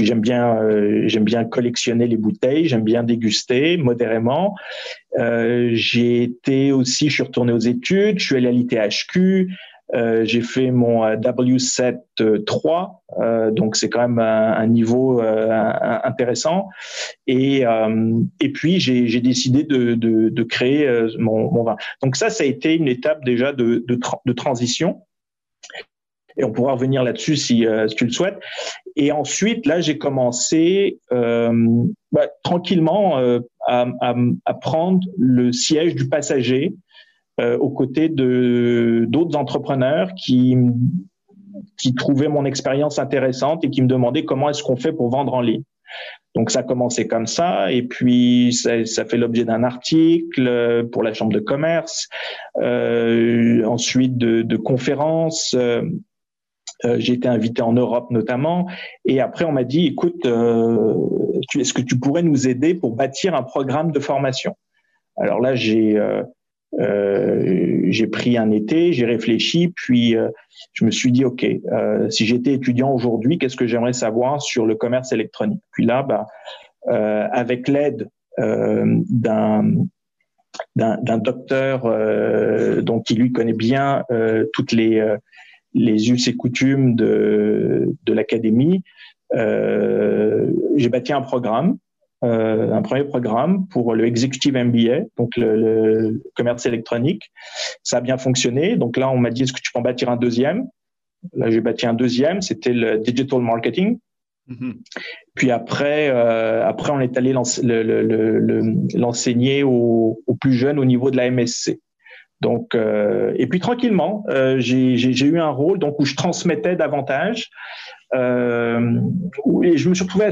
j'aime bien collectionner les bouteilles, j'aime bien déguster modérément. Je suis retourné aux études, je suis allé à l'ITHQ. J'ai fait mon W7-3, donc c'est quand même un niveau intéressant. Et puis, j'ai décidé de créer mon vin. Donc ça a été une étape déjà de transition. Et on pourra revenir là-dessus si tu le souhaites. Et ensuite, là, j'ai commencé tranquillement à prendre le siège du passager aux côtés d'autres entrepreneurs qui trouvaient mon expérience intéressante et qui me demandaient comment est-ce qu'on fait pour vendre en ligne. Donc, ça a commencé comme ça, et puis ça fait l'objet d'un article pour la Chambre de commerce, ensuite de conférences. J'ai été invité en Europe notamment, et après on m'a dit « Écoute, est-ce que tu pourrais nous aider pour bâtir un programme de formation ?» Alors là, j'ai pris un été, j'ai réfléchi, puis je me suis dit « Ok, si j'étais étudiant aujourd'hui, qu'est-ce que j'aimerais savoir sur le commerce électronique ?» Puis là, avec l'aide d'un docteur qui lui connaît bien toutes les us et coutumes de l'académie, j'ai bâti un programme, un premier programme pour le Executive MBA, donc le commerce électronique. Ça a bien fonctionné. Donc là, on m'a dit, est-ce que tu peux en bâtir un deuxième? Là, j'ai bâti un deuxième, c'était le Digital Marketing. Mm-hmm. Puis après, on est allé l'enseigner aux plus jeunes au niveau de la MSC. Donc, et puis tranquillement, j'ai eu un rôle donc où je transmettais davantage. Et je me suis retrouvé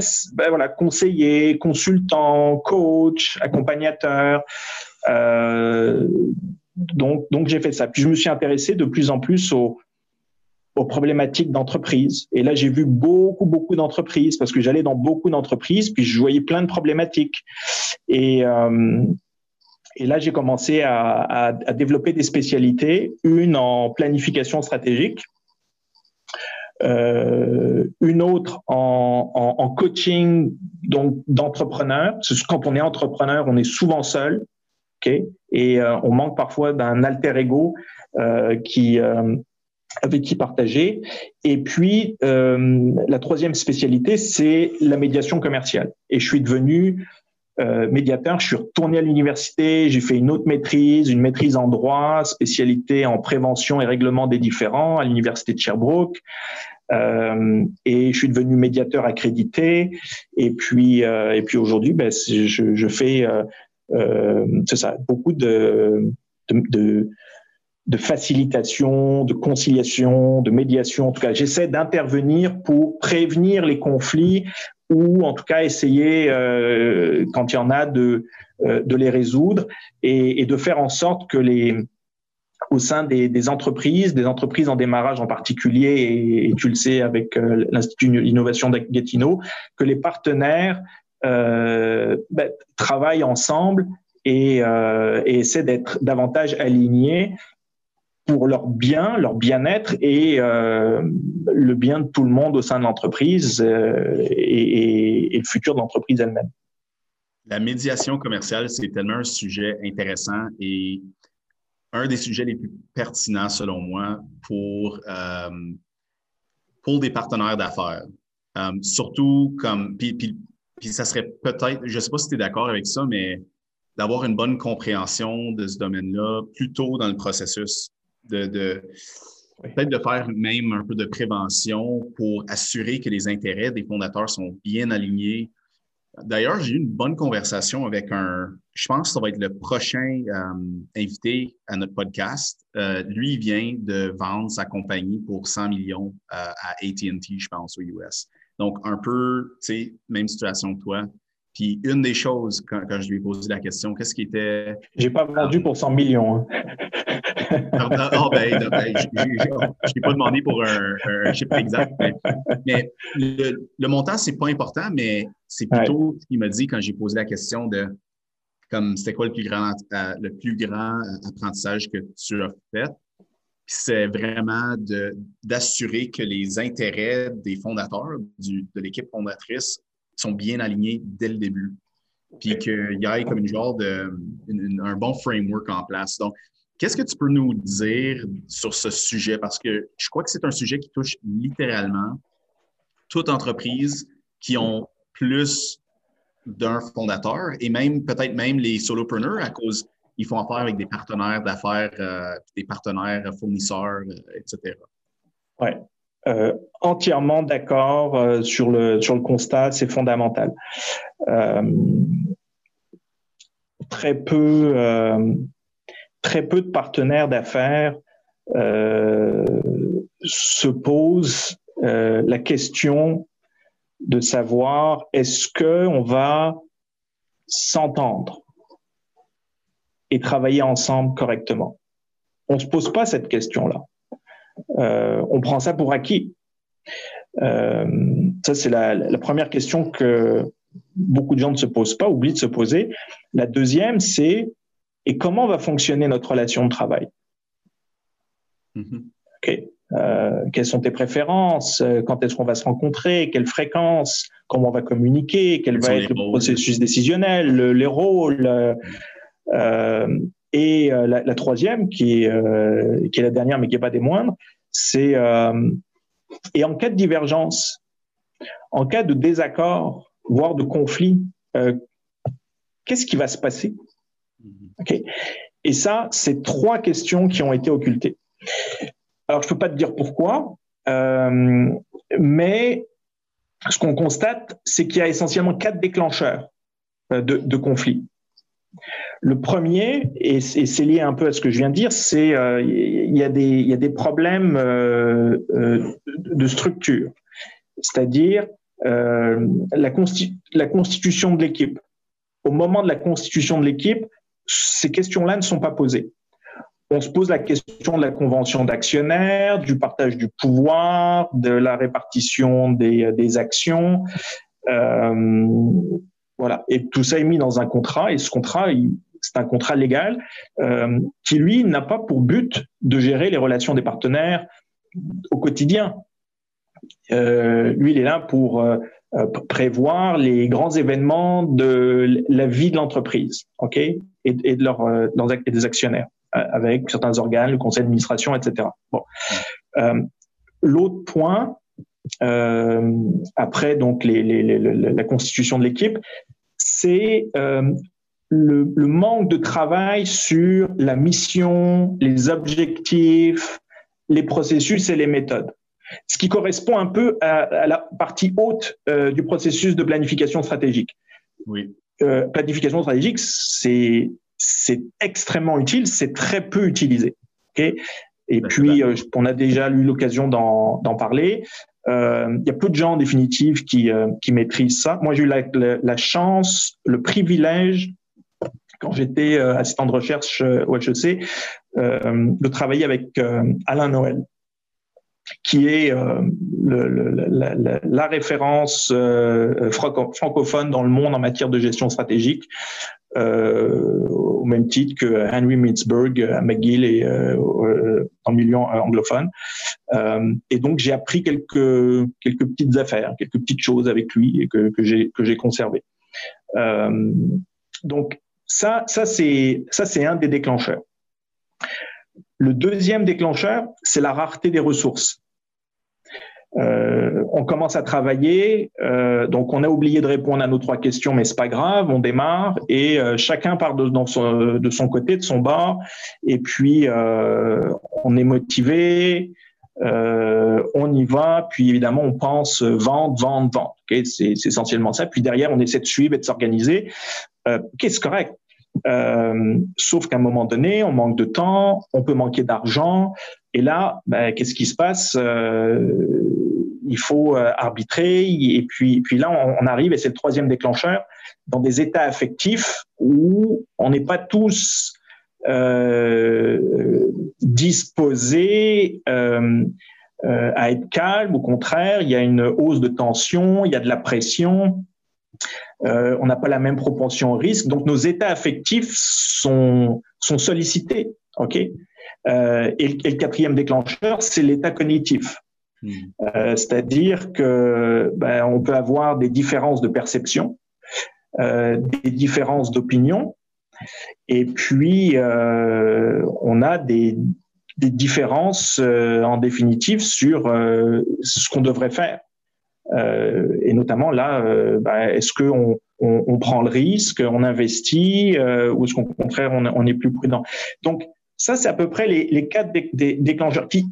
conseiller, consultant, coach, accompagnateur. Donc j'ai fait ça. Puis je me suis intéressé de plus en plus aux problématiques d'entreprise. Et là, j'ai vu beaucoup d'entreprises parce que j'allais dans beaucoup d'entreprises, puis je voyais plein de problématiques. Et là, j'ai commencé à développer des spécialités, une en planification stratégique, une autre en coaching donc d'entrepreneurs. Parce que quand on est entrepreneur, on est souvent seul, okay, et on manque parfois d'un alter ego avec qui partager. Et puis, la troisième spécialité, c'est la médiation commerciale. Et je suis devenu médiateur, je suis retourné à l'université, j'ai fait une autre maîtrise, en droit, spécialité en prévention et règlement des différends à l'université de Sherbrooke, et je suis devenu médiateur accrédité. Et puis aujourd'hui, je fais c'est ça, beaucoup de facilitation, de conciliation, de médiation. En tout cas, j'essaie d'intervenir pour prévenir les conflits, ou en tout cas essayer, quand il y en a, de les résoudre, et de faire en sorte que au sein des entreprises, en démarrage en particulier, et tu le sais avec l'Institut Innovation Gatineau, que les partenaires travaillent ensemble et essaient d'être davantage alignés pour leur bien-être et le bien de tout le monde au sein de l'entreprise et le futur de l'entreprise elle-même. La médiation commerciale, c'est tellement un sujet intéressant et un des sujets les plus pertinents, selon moi, pour des partenaires d'affaires. Surtout comme... Puis ça serait peut-être... Je ne sais pas si tu es d'accord avec ça, mais d'avoir une bonne compréhension de ce domaine-là plus tôt dans le processus. Peut-être de faire même un peu de prévention pour assurer que les intérêts des fondateurs sont bien alignés. D'ailleurs, j'ai eu une bonne conversation avec je pense que ça va être le prochain invité à notre podcast. Lui, il vient de vendre sa compagnie pour 100 millions à AT&T, je pense, aux US. Donc, un peu, tu sais, même situation que toi. Puis une des choses, quand je lui ai posé la question, qu'est-ce qui était… J'ai pas vendu pour 100 millions. Je t'ai pas demandé pour un chiffre exact. Mais le montant, c'est pas important, mais c'est plutôt ce qu'il m'a dit quand j'ai posé la question de comme c'était quoi le plus grand apprentissage que tu as fait. C'est vraiment d'assurer que les intérêts des fondateurs, de l'équipe fondatrice, sont bien alignés dès le début. Puis qu'il y ait comme un bon framework en place. Donc, Qu'est-ce que tu peux nous dire sur ce sujet? Parce que je crois que c'est un sujet qui touche littéralement toute entreprise qui ont plus d'un fondateur et même peut-être même les solopreneurs à cause ils font affaire avec des partenaires d'affaires, des partenaires fournisseurs, etc. Oui, entièrement d'accord sur le constat, c'est fondamental. Très peu de partenaires d'affaires se posent la question de savoir est-ce qu'on va s'entendre et travailler ensemble correctement. On ne se pose pas cette question-là. On prend ça pour acquis. Ça, c'est la première question que beaucoup de gens ne se posent pas, oublient de se poser. La deuxième, c'est et comment va fonctionner notre relation de travail? Mm-hmm. Okay. Quelles sont tes préférences? Quand est-ce qu'on va se rencontrer? Quelle fréquence? Comment on va communiquer? Quel va être le processus décisionnel? Les rôles? Et la troisième, qui est la dernière, mais qui n'est pas des moindres, c'est et en cas de divergence, en cas de désaccord, voire de conflit, qu'est-ce qui va se passer? Okay. Et ça, c'est trois questions qui ont été occultées. Alors, je ne peux pas te dire pourquoi, mais ce qu'on constate, c'est qu'il y a essentiellement quatre déclencheurs de conflits. Le premier, et c'est lié un peu à ce que je viens de dire, c'est qu'il y a des problèmes de structure, c'est-à-dire la constitution de l'équipe. Au moment de la constitution de l'équipe, ces questions-là ne sont pas posées. On se pose la question de la convention d'actionnaires, du partage du pouvoir, de la répartition des actions. Voilà. Et tout ça est mis dans un contrat. Et ce contrat, c'est un contrat légal qui, lui, n'a pas pour but de gérer les relations des partenaires au quotidien. Lui, il est là pour prévoir les grands événements de la vie de l'entreprise, OK, et des actionnaires, avec certains organes, le conseil d'administration, etc. Bon. L'autre point, après donc la constitution de l'équipe, c'est le manque de travail sur la mission, les objectifs, les processus et les méthodes. Ce qui correspond un peu à la partie haute du processus de planification stratégique. Oui. Planification stratégique, c'est extrêmement utile, c'est très peu utilisé. Okay? Et ben, puis, on a déjà eu l'occasion d'en parler. Il y a peu de gens, en définitive, qui maîtrisent ça. Moi, j'ai eu la chance, le privilège, quand j'étais assistant de recherche au HEC, de travailler avec Alain Noël, qui est la référence francophone dans le monde en matière de gestion stratégique, au même titre que Henry Mintzberg à McGill et en milieu anglophone. Et donc, j'ai appris quelques petites affaires, quelques petites choses avec lui et que j'ai conservées. Donc, ça c'est un des déclencheurs. Le deuxième déclencheur, c'est la rareté des ressources. On commence à travailler, donc on a oublié de répondre à nos trois questions, mais c'est pas grave, on démarre et chacun part de son côté, de son bord, et puis on est motivé, on y va, puis évidemment on pense vente. Okay, c'est essentiellement ça. Puis derrière, on essaie de suivre et de s'organiser. Okay, c'est correct. Sauf qu'à un moment donné, on manque de temps, on peut manquer d'argent, et là, qu'est-ce qui se passe? Il faut arbitrer, et puis là, on arrive, et c'est le troisième déclencheur, dans des états affectifs où on n'est pas tous disposés à être calmes. Au contraire, il y a une hausse de tension, il y a de la pression. On n'a pas la même propension au risque, donc nos états affectifs sont sollicités. Okay? Et le quatrième déclencheur, c'est l'état cognitif. C'est-à-dire que on peut avoir des différences de perception, des différences d'opinion, Et puis, on a des différences en définitive sur ce qu'on devrait faire. Et notamment là, est-ce qu'on prend le risque, on investit, ou est-ce qu'au contraire, on est plus prudent? Donc, ça, c'est à peu près les quatre déclencheurs qui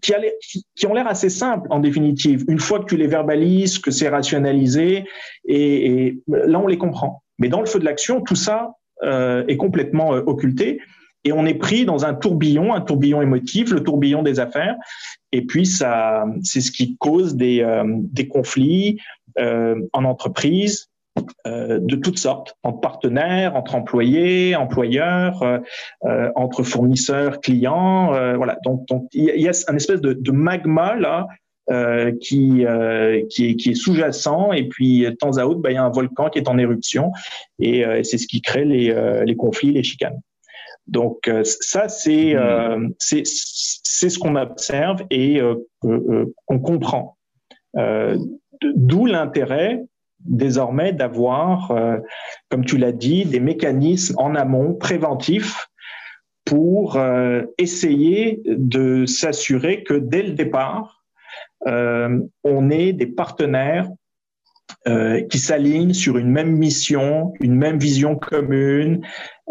ont l'air assez simples en définitive. Une fois que tu les verbalises, que c'est rationalisé, et là, on les comprend. Mais dans le feu de l'action, tout ça est complètement occulté. Et on est pris dans un tourbillon émotif, le tourbillon des affaires. Et puis, ça, c'est ce qui cause des conflits en entreprise, de toutes sortes, entre partenaires, entre employés, employeurs, entre fournisseurs, clients. Voilà. Donc, il y a un espèce de magma là qui est sous-jacent. Et puis, de temps à autre, il y a un volcan qui est en éruption. Et c'est ce qui crée les conflits, les chicanes. Donc ça, c'est ce qu'on observe et qu'on comprend. D'où l'intérêt désormais d'avoir, comme tu l'as dit, des mécanismes en amont préventifs pour essayer de s'assurer que dès le départ, on ait des partenaires qui s'alignent sur une même mission, une même vision commune,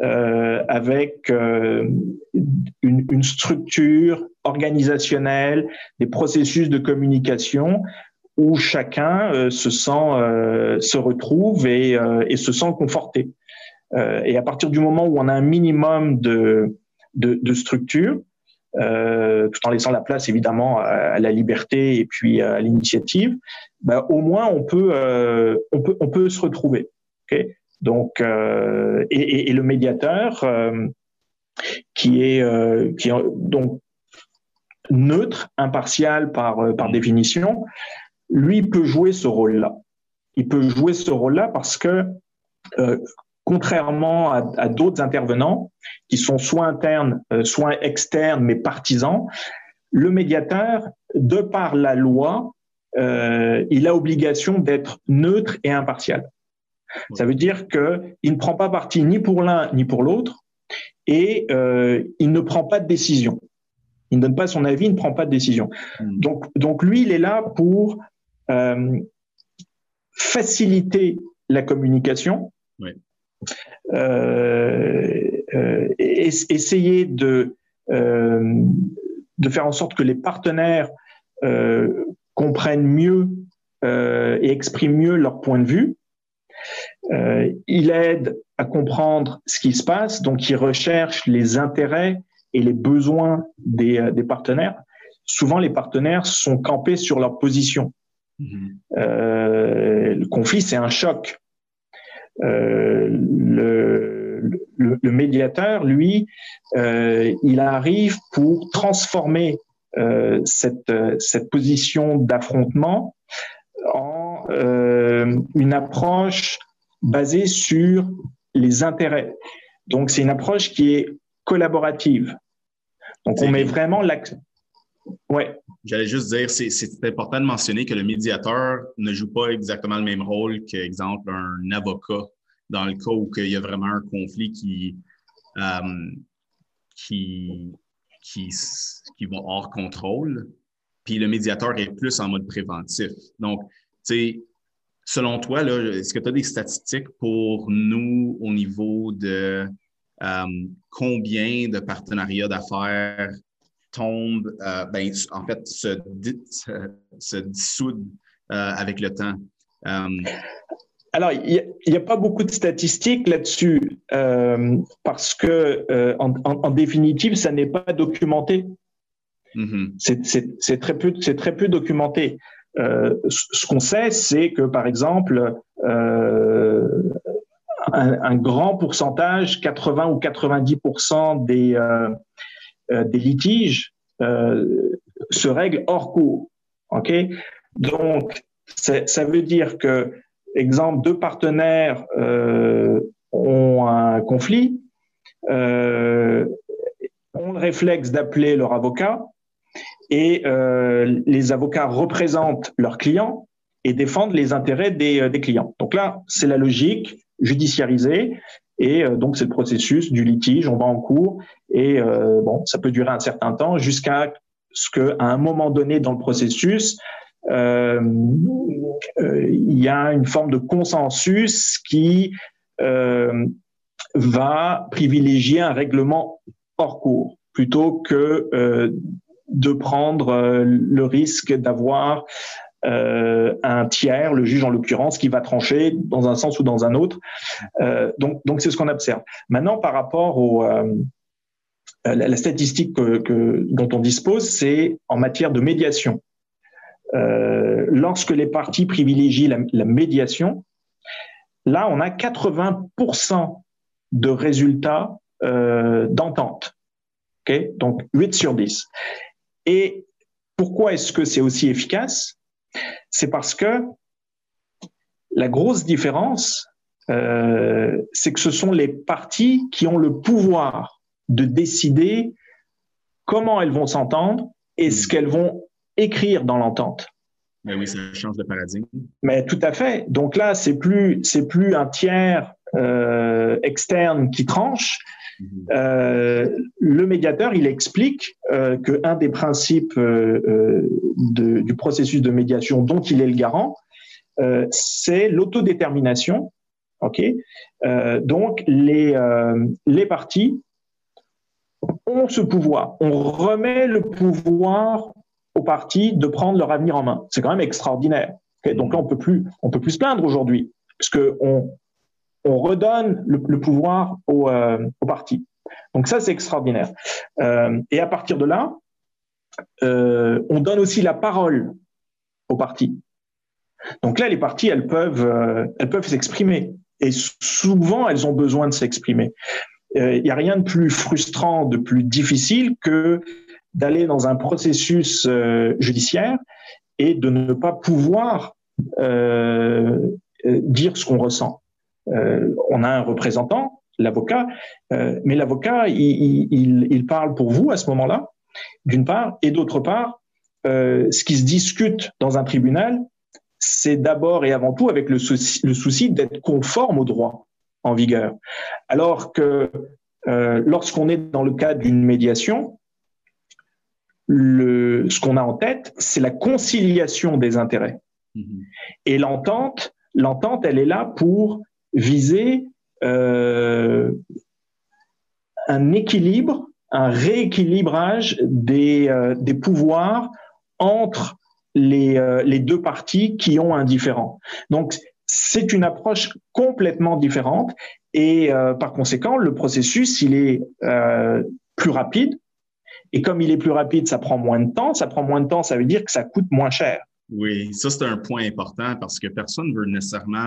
avec une structure organisationnelle, des processus de communication où chacun se retrouve et se sent conforté. Et à partir du moment où on a un minimum de structure, tout en laissant la place évidemment à la liberté et puis à l'initiative, au moins on peut se retrouver. Okay? Donc et le médiateur qui est donc neutre, impartial par définition, lui peut jouer ce rôle-là. Il peut jouer ce rôle-là parce que contrairement à d'autres intervenants qui sont soit internes, soit externes, mais partisans, le médiateur, de par la loi, il a obligation d'être neutre et impartial. Ouais. Ça veut dire qu'il ne prend pas parti ni pour l'un ni pour l'autre et il ne prend pas de décision. Il ne donne pas son avis, il ne prend pas de décision. Mmh. Donc lui, il est là pour faciliter la communication, ouais. Essayer de faire en sorte que les partenaires comprennent mieux et expriment mieux leur point de vue. Il aide à comprendre ce qui se passe, donc il recherche les intérêts et les besoins des partenaires. Souvent, les partenaires sont campés sur leur position. Mmh. Le conflit, c'est un choc. Le médiateur, lui, il arrive pour transformer cette position d'affrontement en une approche basée sur les intérêts. Donc, c'est une approche qui est collaborative. Donc, on met vraiment l'accent. Ouais. J'allais juste dire, c'est important de mentionner que le médiateur ne joue pas exactement le même rôle qu'exemple un avocat dans le cas où il y a vraiment un conflit qui va hors contrôle. Puis le médiateur est plus en mode préventif. Donc, tu sais, selon toi, là, est-ce que tu as des statistiques pour nous au niveau de combien de partenariats d'affaires tombent, en fait, se dissoudent avec le temps? Alors, il n'y a pas beaucoup de statistiques là-dessus parce que, en définitive, ça n'est pas documenté. Mm-hmm. C'est très peu documenté. Ce qu'on sait, c'est que, par exemple, un grand pourcentage, 80 ou 90% des litiges se règlent hors cours. OK? Donc, ça veut dire que, exemple, deux partenaires ont un conflit, ont le réflexe d'appeler leur avocat et les avocats représentent leurs clients et défendent les intérêts des clients. Donc là, c'est la logique judiciarisée Et donc, c'est le processus du litige, on va en cours et bon, ça peut durer un certain temps jusqu'à ce qu'à un moment donné dans le processus, il y a une forme de consensus qui va privilégier un règlement hors cours plutôt que de prendre le risque d'avoir un tiers, le juge en l'occurrence, qui va trancher dans un sens ou dans un autre. Donc c'est ce qu'on observe. Maintenant, par rapport au la statistique dont on dispose, c'est en matière de médiation. Lorsque les parties privilégient la médiation, là, on a 80% de résultats d'entente. Okay? Donc, 8 sur 10. Et pourquoi est-ce que c'est aussi efficace? C'est parce que la grosse différence, c'est que ce sont les parties qui ont le pouvoir de décider comment elles vont s'entendre et ce qu'elles vont écrire dans l'entente. Mais oui, ça change de paradigme. Mais tout à fait. Donc là, c'est plus un tiers externe qui tranche. Le médiateur, il explique qu'un des principes du processus de médiation dont il est le garant, c'est l'autodétermination. Okay? Donc, les parties ont ce pouvoir. On remet le pouvoir aux parties de prendre leur avenir en main. C'est quand même extraordinaire. Okay? Donc là, on peut plus se plaindre aujourd'hui, puisque on redonne le pouvoir aux partis. Donc ça, c'est extraordinaire. Et à partir de là, on donne aussi la parole aux partis. Donc là, les partis, elles peuvent s'exprimer. Et souvent, elles ont besoin de s'exprimer. Il n'y a rien de plus frustrant, de plus difficile que d'aller dans un processus judiciaire et de ne pas pouvoir dire ce qu'on ressent. On a un représentant, l'avocat, mais l'avocat, il parle pour vous à ce moment-là, d'une part, et d'autre part, ce qui se discute dans un tribunal, c'est d'abord et avant tout avec le souci d'être conforme au droit en vigueur. Alors que lorsqu'on est dans le cadre d'une médiation, ce qu'on a en tête, c'est la conciliation des intérêts. Et l'entente, elle est là pour viser un équilibre, un rééquilibrage des pouvoirs entre les deux parties qui ont un différend. Donc, c'est une approche complètement différente et par conséquent, le processus, il est plus rapide et comme il est plus rapide, ça prend moins de temps. Ça prend moins de temps, ça veut dire que ça coûte moins cher. Oui, ça c'est un point important parce que personne ne veut nécessairement...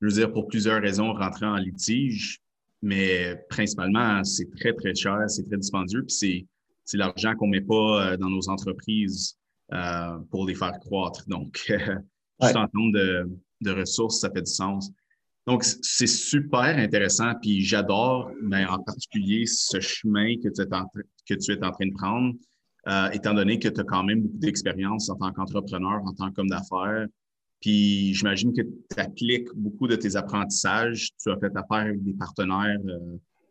Je veux dire, pour plusieurs raisons, rentrer en litige, mais principalement, c'est très, très cher, c'est très dispendieux, puis c'est l'argent qu'on ne met pas dans nos entreprises pour les faire croître. Donc, juste en termes de ressources, ça fait du sens. Donc, c'est super intéressant, puis j'adore, mais en particulier, ce chemin que tu es en train de prendre, étant donné que tu as quand même beaucoup d'expérience en tant qu'entrepreneur, en tant qu'homme d'affaires. Puis, j'imagine que tu appliques beaucoup de tes apprentissages. Tu as fait affaire avec des partenaires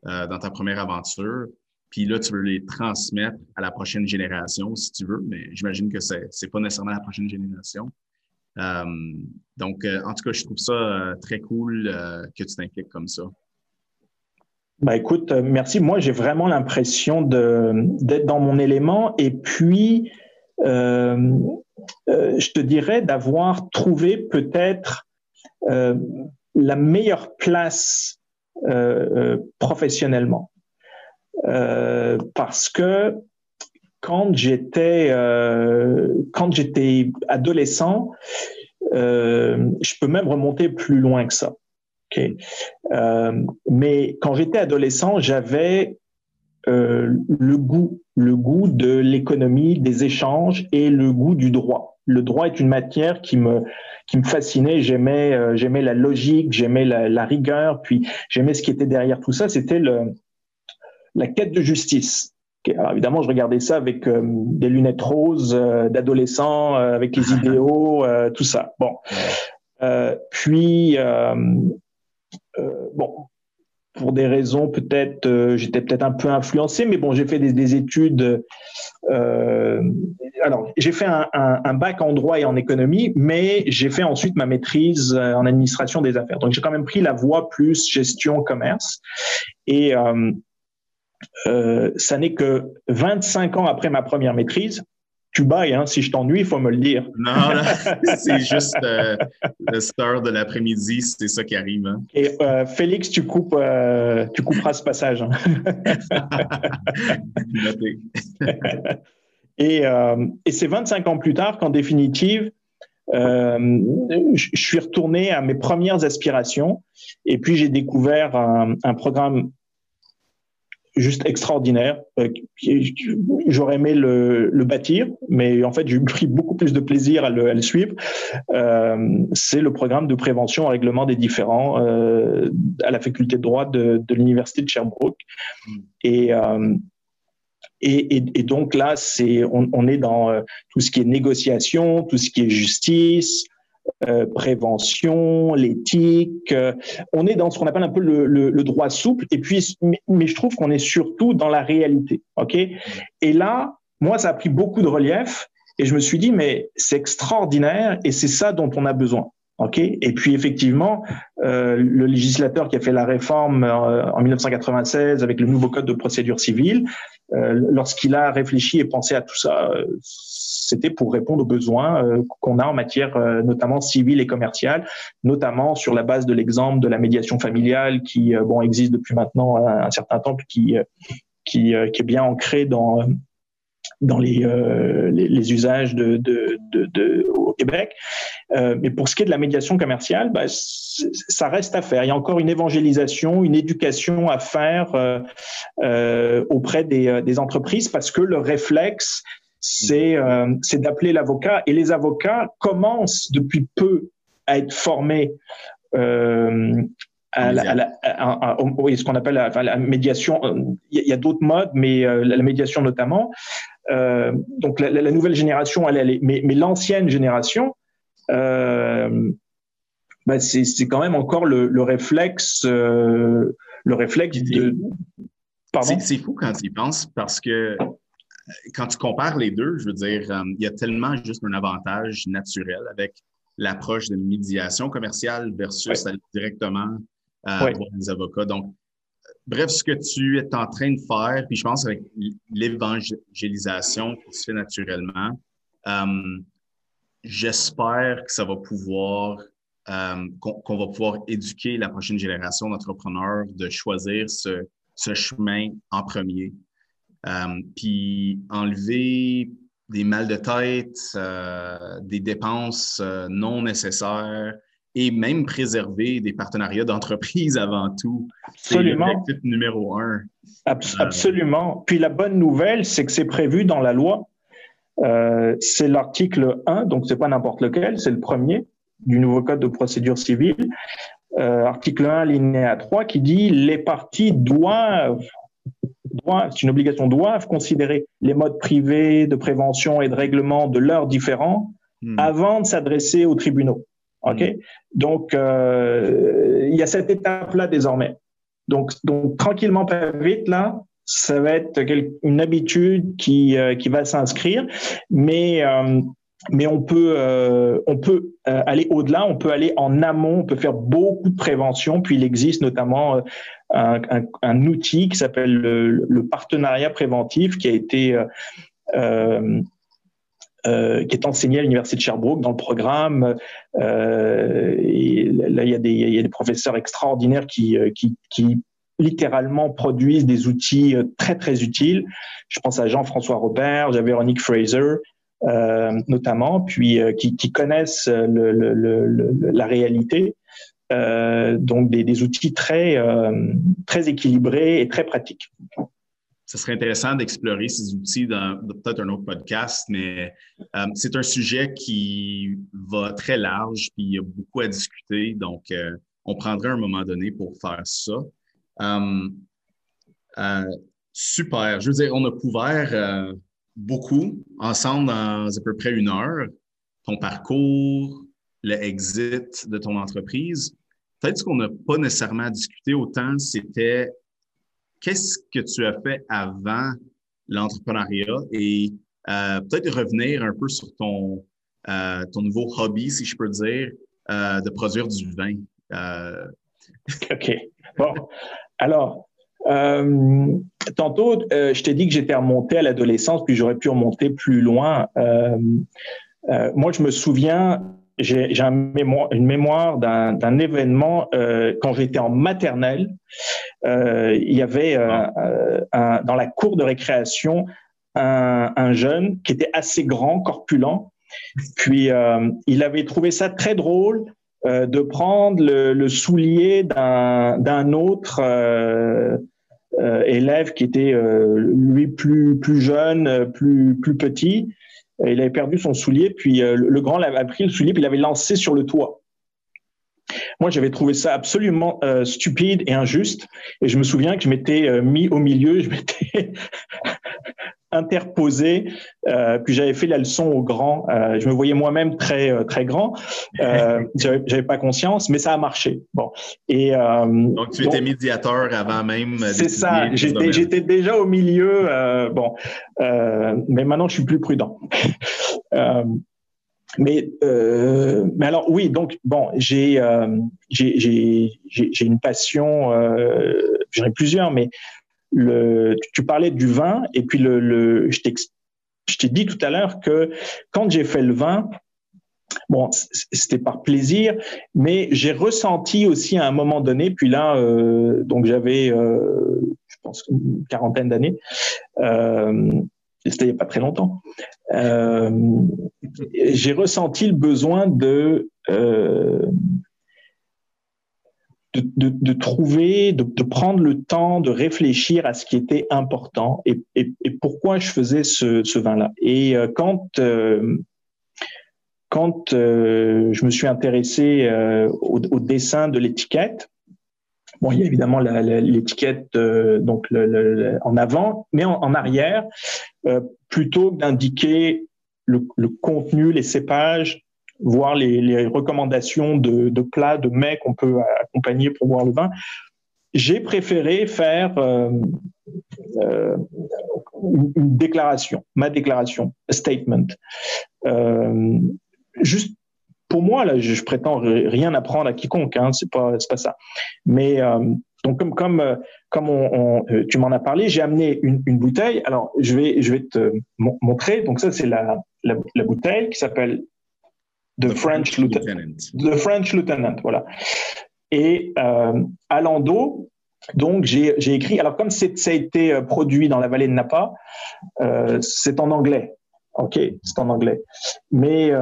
dans ta première aventure. Puis là, tu veux les transmettre à la prochaine génération, si tu veux. Mais j'imagine que c'est pas nécessairement la prochaine génération. Donc, en tout cas, je trouve ça très cool que tu t'impliques comme ça. Ben, écoute, merci. Moi, j'ai vraiment l'impression d'être dans mon élément. Et puis... je te dirais d'avoir trouvé peut-être la meilleure place professionnellement. Parce que quand j'étais adolescent, je peux même remonter plus loin que ça. Okay. Mais quand j'étais adolescent, j'avais le goût de l'économie, des échanges et le goût du droit. Le droit est une matière qui me fascinait. J'aimais la logique, j'aimais la rigueur, puis j'aimais ce qui était derrière tout ça. C'était la quête de justice. Okay. Alors évidemment, je regardais ça avec des lunettes roses d'adolescent, avec les idéaux, tout ça. Bon, pour des raisons peut-être, j'étais peut-être un peu influencé, mais bon, j'ai fait des études. Alors, j'ai fait un bac en droit et en économie, mais j'ai fait ensuite ma maîtrise en administration des affaires. Donc, j'ai quand même pris la voie plus gestion commerce. Et ça n'est que 25 ans après ma première maîtrise. Tu bailles, hein, si je t'ennuie, il faut me le dire. Non, c'est juste le star de l'après-midi, c'est ça qui arrive. Hein. Et Félix, tu couperas ce passage. Hein. Et c'est 25 ans plus tard qu'en définitive, je suis retourné à mes premières aspirations et puis j'ai découvert un programme juste extraordinaire. J'aurais aimé le bâtir, mais en fait, j'ai pris beaucoup plus de plaisir à le suivre. C'est le programme de prévention et règlement des différends à la faculté de droit de l'Université de Sherbrooke. Et donc là, on est dans tout ce qui est négociation, tout ce qui est justice, prévention, l'éthique, on est dans ce qu'on appelle un peu le droit souple, et puis, mais je trouve qu'on est surtout dans la réalité, ok? Et là, moi, ça a pris beaucoup de relief, et je me suis dit, mais c'est extraordinaire, et c'est ça dont on a besoin, ok? Et puis, effectivement, le législateur qui a fait la réforme en 1996 avec le nouveau code de procédure civile, lorsqu'il a réfléchi et pensé à tout ça, c'était pour répondre aux besoins qu'on a en matière notamment civile et commerciale, notamment sur la base de l'exemple de la médiation familiale qui existe depuis maintenant un certain temps, qui est bien ancré dans les usages au Québec. Mais pour ce qui est de la médiation commerciale, ça reste à faire. Il y a encore une évangélisation, une éducation à faire auprès des entreprises parce que le réflexe, c'est d'appeler l'avocat. Et les avocats commencent depuis peu à être formés à ce qu'on appelle la médiation. Il y a d'autres modes, mais la médiation notamment. Donc, la nouvelle génération, mais l'ancienne génération, c'est quand même encore le réflexe. Le réflexe de... Pardon? C'est fou quand tu y penses parce que... Quand tu compares les deux, je veux dire, il y a tellement juste un avantage naturel avec l'approche de médiation commerciale versus aller directement voir les avocats. Donc, bref, ce que tu es en train de faire, puis je pense avec l'évangélisation qui se fait naturellement, j'espère que ça va pouvoir, qu'on va pouvoir éduquer la prochaine génération d'entrepreneurs de choisir ce chemin en premier. Puis enlever des mal de tête, des dépenses non nécessaires et même préserver des partenariats d'entreprise avant tout. Absolument. C'est l'objectif numéro un. Absolument. Puis la bonne nouvelle, c'est que c'est prévu dans la loi. C'est l'article 1, donc c'est pas n'importe lequel, c'est le premier du nouveau Code de procédure civile. Article 1, alinéa 3, qui dit « Les parties doivent considérer les modes privés de prévention et de règlement de leurs différends avant de s'adresser aux tribunaux. Okay? Donc, il y a cette étape-là désormais. Donc tranquillement, pas vite, là, ça va être une habitude qui va s'inscrire, mais on peut aller au-delà, on peut aller en amont, on peut faire beaucoup de prévention. Puis il existe notamment un outil qui s'appelle le partenariat préventif qui a été qui est enseigné à l'Université de Sherbrooke dans le programme. Et là, il y a des professeurs extraordinaires qui littéralement produisent des outils très très utiles. Je pense à Jean-François Robert, à Véronique Fraser. Notamment, puis qui connaissent la réalité, donc des outils très, très équilibrés et très pratiques. Ça serait intéressant d'explorer ces outils dans peut-être un autre podcast, mais c'est un sujet qui va très large, puis il y a beaucoup à discuter, donc on prendrait un moment donné pour faire ça. Super, je veux dire, on a couvert... beaucoup, ensemble dans à peu près 1 heure, ton parcours, le exit de ton entreprise. Peut-être ce qu'on n'a pas nécessairement discuté autant, c'était qu'est-ce que tu as fait avant l'entrepreneuriat et peut-être revenir un peu sur ton nouveau hobby, si je peux dire, de produire du vin. OK. Bon. Alors, tantôt, je t'ai dit que j'étais remonté à l'adolescence, puis j'aurais pu remonter plus loin. Moi, je me souviens, j'ai une mémoire d'un événement quand j'étais en maternelle. Il y avait dans la cour de récréation un jeune qui était assez grand, corpulent. Puis, il avait trouvé ça très drôle de prendre le soulier d'un autre élève qui était, lui, plus jeune, plus petit. Il avait perdu son soulier, puis le grand a pris le soulier, puis il l'avait lancé sur le toit. Moi, j'avais trouvé ça absolument stupide et injuste. Et je me souviens que je m'étais mis au milieu, je m'étais interposé, puis j'avais fait la leçon au grand. Je me voyais moi-même très, très grand. J'avais pas conscience, mais ça a marché. Bon. Et, donc, tu étais médiateur avant même. C'est ça. J'étais déjà au milieu. Mais maintenant, je suis plus prudent. Mais alors oui, donc bon, j'ai une passion, j'en ai plusieurs, mais tu parlais du vin et puis je t'ai dit tout à l'heure que quand j'ai fait le vin, bon, c'était par plaisir, mais j'ai ressenti aussi à un moment donné, puis là, donc j'avais, je pense, une quarantaine d'années. C'était il n'y a pas très longtemps, j'ai ressenti le besoin de trouver, de prendre le temps de réfléchir à ce qui était important et pourquoi je faisais ce vin-là. Et quand je me suis intéressé au dessin de l'étiquette, bon, il y a évidemment l'étiquette donc en avant, mais en arrière, plutôt que d'indiquer le contenu, les cépages, voire les recommandations de plats, de mets qu'on peut accompagner pour boire le vin, j'ai préféré faire une déclaration, ma déclaration, a statement. Juste pour moi, là, je prétends rien apprendre à quiconque, hein, c'est pas ça. Mais donc comme tu m'en as parlé, j'ai amené une bouteille. Alors je vais te montrer. Donc ça c'est la bouteille qui s'appelle The French Lieutenant, voilà. Et à l'endos, donc j'ai écrit. Alors comme ça a été produit dans la vallée de Napa, c'est en anglais. Ok, c'est en anglais. Mais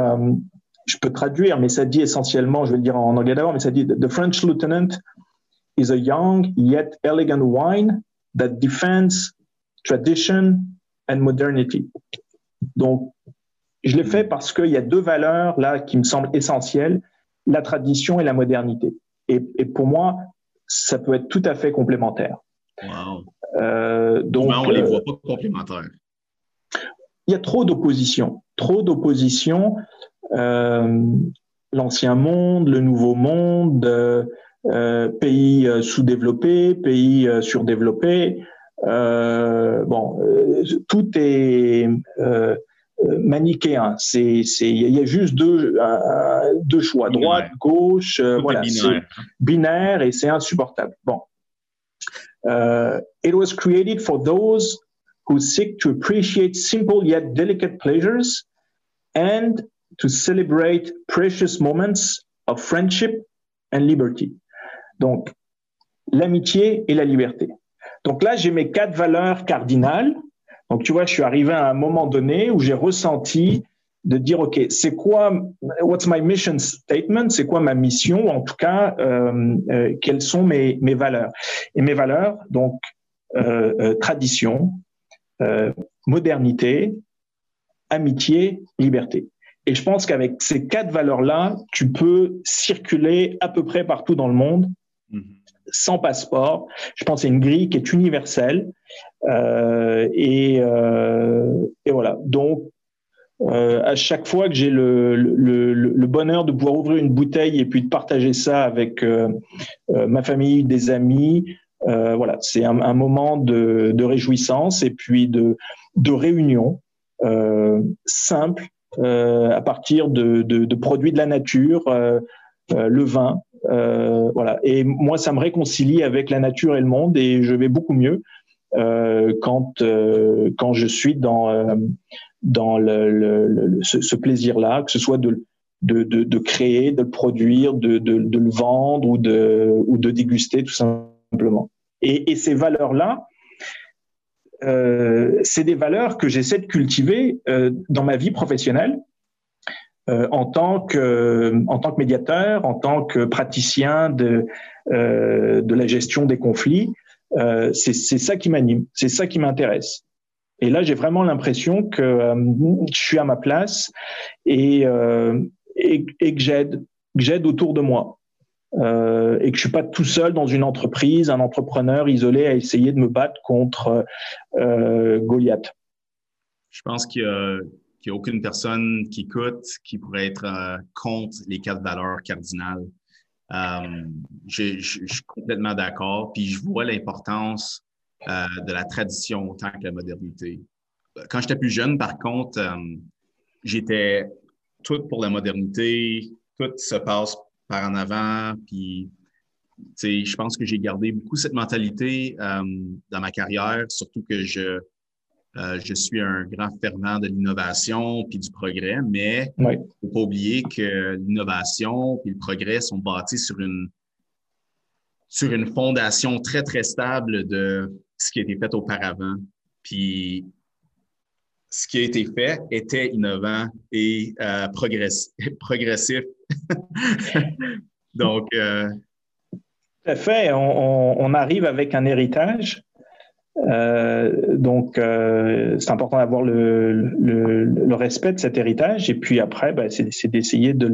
je peux traduire, mais ça dit essentiellement, je vais le dire en anglais d'abord, mais ça dit « The French Lieutenant is a young yet elegant wine that defends tradition and modernity ». Donc, je l'ai fait parce qu'il y a deux valeurs là qui me semblent essentielles, la tradition et la modernité. Et pour moi, ça peut être tout à fait complémentaire. Wow. Donc, on ne les voit pas complémentaires. Il y a trop d'opposition. Trop d'opposition. L'ancien monde, le nouveau monde, pays sous-développés, pays surdéveloppés, tout est manichéen. Il y a juste deux choix, droite, gauche, voilà, c'est binaire et c'est insupportable. Bon. It was created for those who seek to appreciate simple yet delicate pleasures and to celebrate precious moments of friendship and liberty. Donc, l'amitié et la liberté. Donc là, j'ai mes quatre valeurs cardinales. Donc, tu vois, je suis arrivé à un moment donné où j'ai ressenti de dire, OK, c'est quoi, what's my mission statement? C'est quoi ma mission? En tout cas, quelles sont mes valeurs? Et mes valeurs, donc, tradition, modernité, amitié, liberté. Et je pense qu'avec ces quatre valeurs-là, tu peux circuler à peu près partout dans le monde, sans passeport. Je pense que c'est une grille qui est universelle. Et voilà. Donc, À chaque fois que j'ai le bonheur de pouvoir ouvrir une bouteille et puis de partager ça avec ma famille, des amis, voilà, c'est un moment de réjouissance et puis de réunion simple à partir de produits de la nature, le vin, voilà. Et moi, ça me réconcilie avec la nature et le monde, et je vais beaucoup mieux quand je suis dans ce plaisir-là, que ce soit de créer, de le produire, de le vendre ou de déguster, tout simplement. Et ces valeurs-là, c'est des valeurs que j'essaie de cultiver dans ma vie professionnelle, en tant que médiateur, en tant que praticien de la gestion des conflits. C'est ça qui m'anime, c'est ça qui m'intéresse. Et là, j'ai vraiment l'impression que je suis à ma place et que j'aide autour de moi et que je suis pas tout seul dans une entreprise, un entrepreneur isolé à essayer de me battre contre Goliath. Je pense qu'il y a aucune personne qui écoute qui pourrait être contre les 4 valeurs cardinales. Je suis complètement d'accord, puis je vois l'importance de la tradition autant que la modernité. Quand j'étais plus jeune, par contre, j'étais tout pour la modernité, tout se passe par en avant, puis je pense que j'ai gardé beaucoup cette mentalité dans ma carrière, surtout que je suis un grand fervent de l'innovation puis du progrès, mais il ne faut pas oublier que l'innovation puis le progrès sont bâtis sur une fondation très, très stable de ce qui a été fait auparavant. Puis, ce qui a été fait était innovant et progressif. Donc, tout à fait. On arrive avec un héritage. Donc, c'est important d'avoir le respect de cet héritage. Et puis après, c'est d'essayer de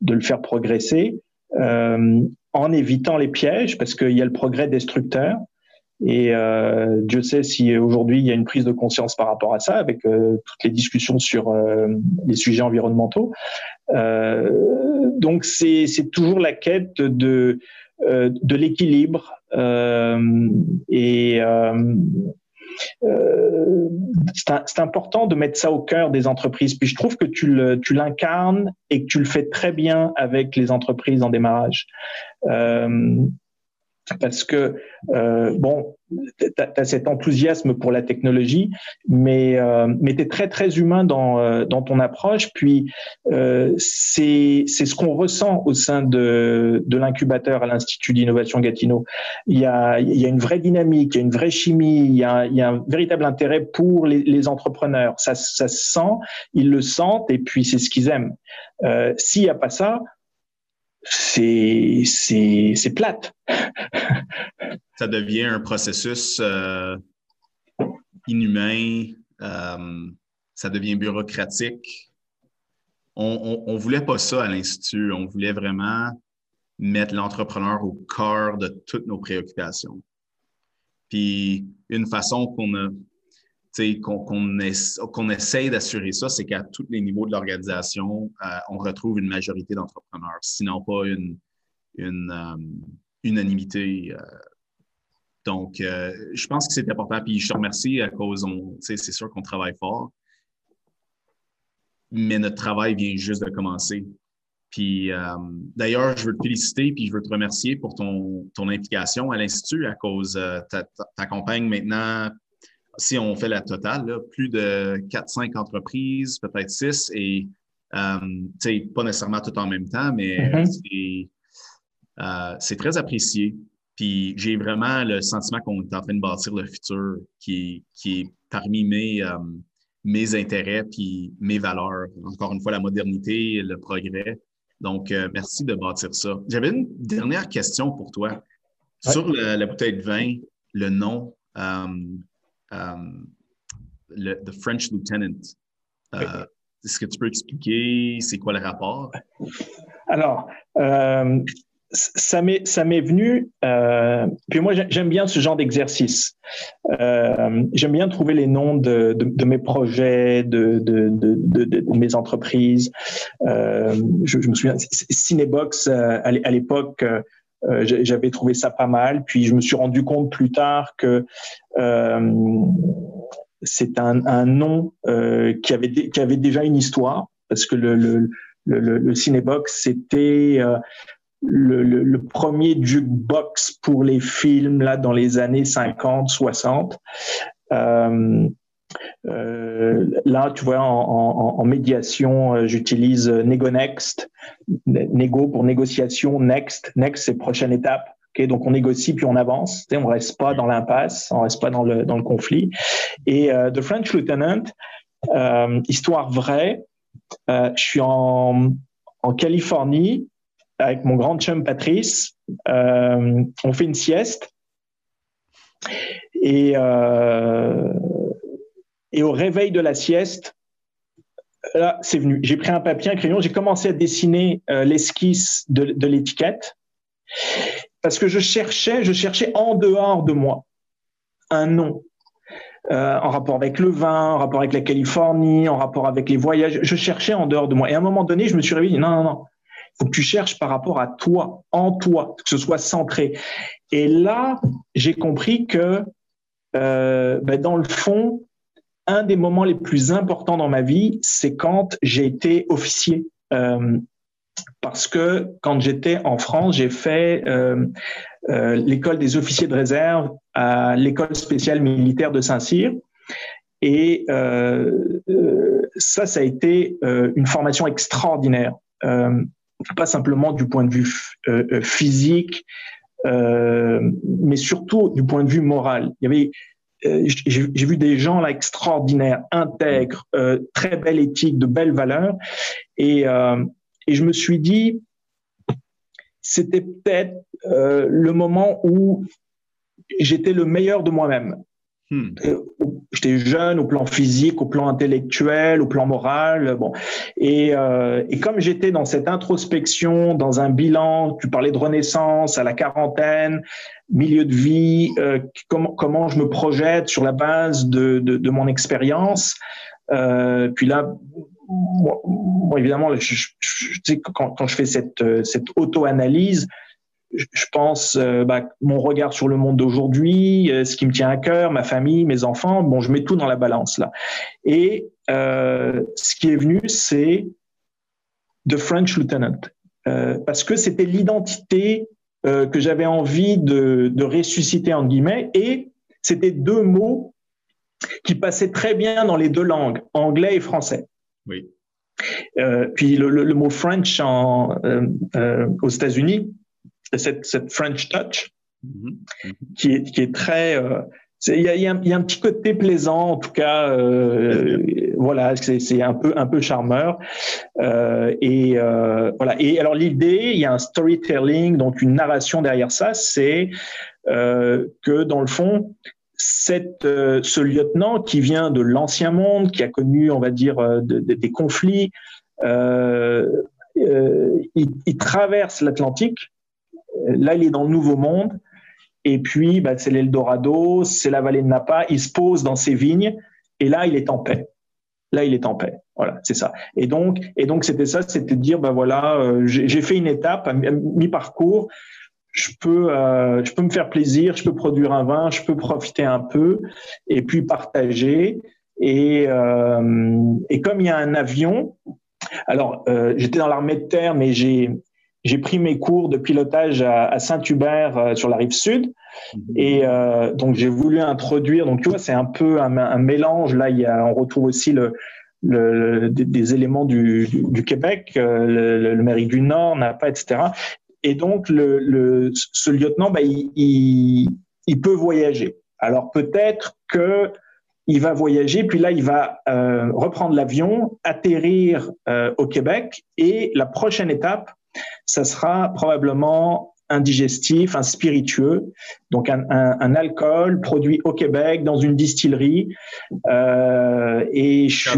le faire progresser en évitant les pièges, parce qu'il y a le progrès destructeur. Et Dieu sait si aujourd'hui il y a une prise de conscience par rapport à ça, avec toutes les discussions sur les sujets environnementaux. Donc c'est toujours la quête de l'équilibre et c'est important de mettre ça au cœur des entreprises. Puis je trouve que tu l'incarnes et que tu le fais très bien avec les entreprises en démarrage. Parce que, tu as cet enthousiasme pour la technologie, mais tu es très, très humain dans ton approche. Puis, c'est ce qu'on ressent au sein de l'incubateur à l'Institut d'Innovation Gatineau. Il y a une vraie dynamique, il y a une vraie chimie, il y a un véritable intérêt pour les entrepreneurs. Ça se sent, ils le sentent, et puis c'est ce qu'ils aiment. S'il n'y a pas ça, c'est plate. Ça devient un processus inhumain, ça devient bureaucratique. On ne voulait pas ça à l'Institut, on voulait vraiment mettre l'entrepreneur au cœur de toutes nos préoccupations. Puis une façon qu'on essaye d'assurer ça, c'est qu'à tous les niveaux de l'organisation, on retrouve une majorité d'entrepreneurs, sinon pas une unanimité. Donc, je pense que c'est important. Puis je te remercie à cause, c'est sûr qu'on travaille fort, mais notre travail vient juste de commencer. Puis d'ailleurs, je veux te féliciter puis je veux te remercier pour ton implication à l'Institut à cause t'accompagnes maintenant. Si on fait la totale, là, plus de 4-5 entreprises, peut-être 6, et pas nécessairement tout en même temps, mais c'est très apprécié. Puis j'ai vraiment le sentiment qu'on est en train de bâtir le futur qui est parmi mes intérêts puis mes valeurs. Encore une fois, la modernité, le progrès. Donc, merci de bâtir ça. J'avais une dernière question pour toi. Ouais. Sur la bouteille de vin, le nom... The French Lieutenant. Oui. Est-ce que tu peux expliquer c'est quoi le rapport? Alors, Ça m'est venu, puis moi j'aime bien ce genre d'exercice. J'aime bien trouver les noms de mes projets, de mes entreprises. Je me souviens, Cinebox, à l'époque, j'avais trouvé ça pas mal. Puis je me suis rendu compte plus tard que c'est un nom qui avait déjà une histoire, parce que le Cinebox, c'était le premier jukebox pour les films là dans les années 50, 60. Là, tu vois, en médiation, j'utilise Next. Négo pour négociation, next c'est prochaine étape. Okay, donc on négocie puis on avance. On reste pas dans l'impasse, on reste pas dans le conflit. Et The French Lieutenant, histoire vraie. Je suis en Californie. Avec mon grand chum Patrice, on fait une sieste et au réveil de la sieste, là c'est venu. J'ai pris un papier, un crayon, j'ai commencé à dessiner l'esquisse de l'étiquette parce que je cherchais en dehors de moi un nom en rapport avec le vin, en rapport avec la Californie, en rapport avec les voyages. Je cherchais en dehors de moi et à un moment donné, je me suis réveillé, non. Faut que tu cherches par rapport à toi, en toi, que ce soit centré. Et là, j'ai compris que, dans le fond, un des moments les plus importants dans ma vie, c'est quand j'ai été officier. Parce que quand j'étais en France, j'ai fait l'école des officiers de réserve à l'école spéciale militaire de Saint-Cyr. Et ça a été une formation extraordinaire. Pas simplement du point de vue physique, mais surtout du point de vue moral. Il y avait, j'ai vu des gens là extraordinaires, intègres, très belle éthique, de belles valeurs, et je me suis dit, c'était peut-être le moment où j'étais le meilleur de moi-même. J'étais jeune au plan physique, au plan intellectuel, au plan moral, bon. Et comme j'étais dans cette introspection, dans un bilan, tu parlais de renaissance à la quarantaine, milieu de vie, comment je me projette sur la base de mon expérience. Puis là, moi, évidemment, je sais que quand je fais cette auto-analyse, je pense mon regard sur le monde d'aujourd'hui, ce qui me tient à cœur, ma famille, mes enfants, bon, je mets tout dans la balance là. Et ce qui est venu, c'est The French Lieutenant, parce que c'était l'identité que j'avais envie de ressusciter entre guillemets, et c'était deux mots qui passaient très bien dans les deux langues, anglais et français. Oui. Puis le mot French aux États-Unis. Cette French touch qui est très il y a un petit côté plaisant en tout cas, voilà, c'est un peu charmeur, voilà. Et alors l'idée, il y a un storytelling, donc une narration derrière ça, c'est que dans le fond ce lieutenant qui vient de l'ancien monde, qui a connu, on va dire, des conflits, il traverse l'Atlantique. Là, il est dans le Nouveau Monde, et puis c'est l'Eldorado, c'est la vallée de Napa, il se pose dans ses vignes, et là, il est en paix. Là, il est en paix, voilà, c'est ça. Et donc c'était ça, c'était de dire, j'ai fait une étape, à mi-parcours, je peux me faire plaisir, je peux produire un vin, je peux profiter un peu, et puis partager. Et comme il y a un avion, alors j'étais dans l'armée de terre, mais j'ai pris mes cours de pilotage à Saint-Hubert, sur la rive sud, et donc j'ai voulu introduire. Donc tu vois, c'est un peu un mélange. Là, on retrouve aussi des éléments du Québec, l'Amérique du Nord, Napa, etc. Et donc ce lieutenant, il peut voyager. Alors peut-être que il va voyager, puis là, il va reprendre l'avion, atterrir au Québec, et la prochaine étape, ça sera probablement un digestif, un spiritueux, donc un alcool produit au Québec dans une distillerie. Et je suis...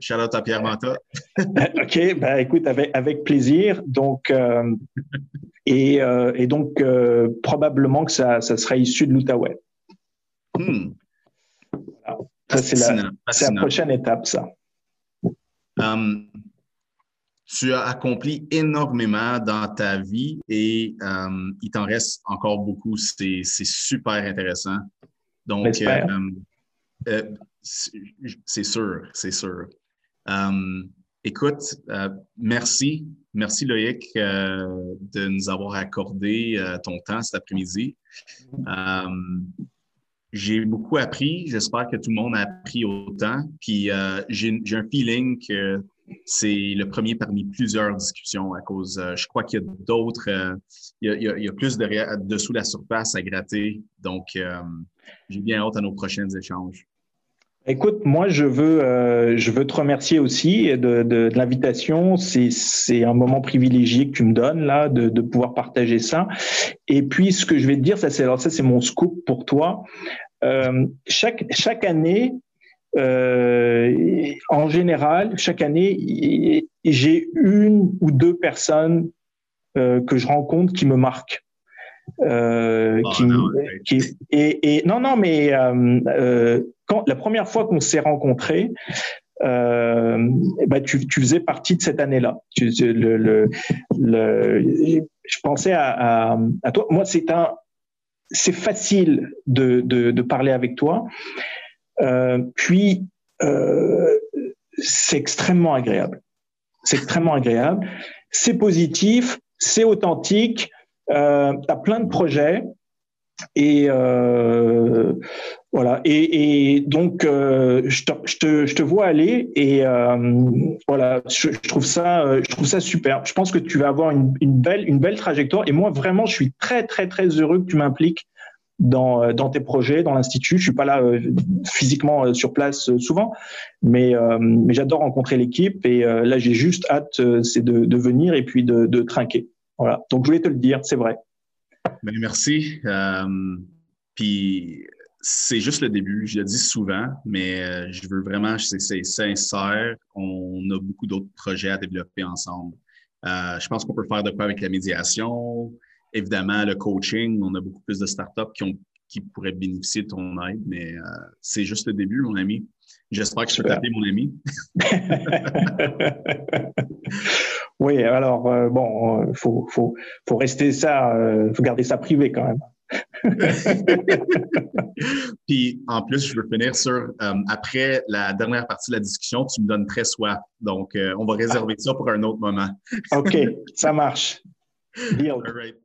Shout-out à Pierre-Manta. OK, ben écoute, avec plaisir. Donc, et donc probablement que ça serait issu de l'Outaouais. Voilà. Ça, c'est la prochaine étape, ça. Tu as accompli énormément dans ta vie et il t'en reste encore beaucoup. C'est super intéressant. Donc, c'est sûr. Écoute, merci. Merci, Loïc, de nous avoir accordé ton temps cet après-midi. J'ai beaucoup appris. J'espère que tout le monde a appris autant. Puis, j'ai un feeling que c'est le premier parmi plusieurs discussions à cause, je crois qu'il y a d'autres, il y a plus dessous la surface à gratter. Donc, j'ai bien hâte à nos prochains échanges. Écoute, moi, je veux te remercier aussi de l'invitation. C'est un moment privilégié que tu me donnes là, de pouvoir partager ça. Et puis, ce que je vais te dire, c'est mon scoop pour toi. Chaque année, en général, chaque année, j'ai une ou deux personnes que je rencontre qui me marquent. Quand la première fois qu'on s'est rencontrés, tu faisais partie de cette année-là. Je pensais à toi. Moi, c'est facile de parler avec toi. C'est extrêmement agréable. C'est positif, c'est authentique. T'as plein de projets et voilà. Et donc je te vois aller et voilà. Je trouve ça super. Je pense que tu vas avoir une belle trajectoire. Et moi vraiment, je suis très très très heureux que tu m'impliques dans tes projets, dans l'Institut. Je suis pas là physiquement sur place souvent, mais j'adore rencontrer l'équipe et là, j'ai juste hâte, c'est de venir et puis de trinquer. Voilà. Donc, je voulais te le dire, c'est vrai. Bien, merci. Puis, c'est juste le début. Je le dis souvent, mais je veux vraiment, c'est sincère. On a beaucoup d'autres projets à développer ensemble. Je pense qu'on peut faire de quoi avec la médiation. Évidemment, le coaching, on a beaucoup plus de startups qui pourraient bénéficier de ton aide, mais c'est juste le début, mon ami. J'espère que je peux t'appeler mon ami. Oui, alors, faut rester ça, faut garder ça privé quand même. Puis, en plus, je veux finir sur, après la dernière partie de la discussion, tu me donnes très soif. Donc, on va réserver ça pour un autre moment. OK, ça marche. Deal. All right.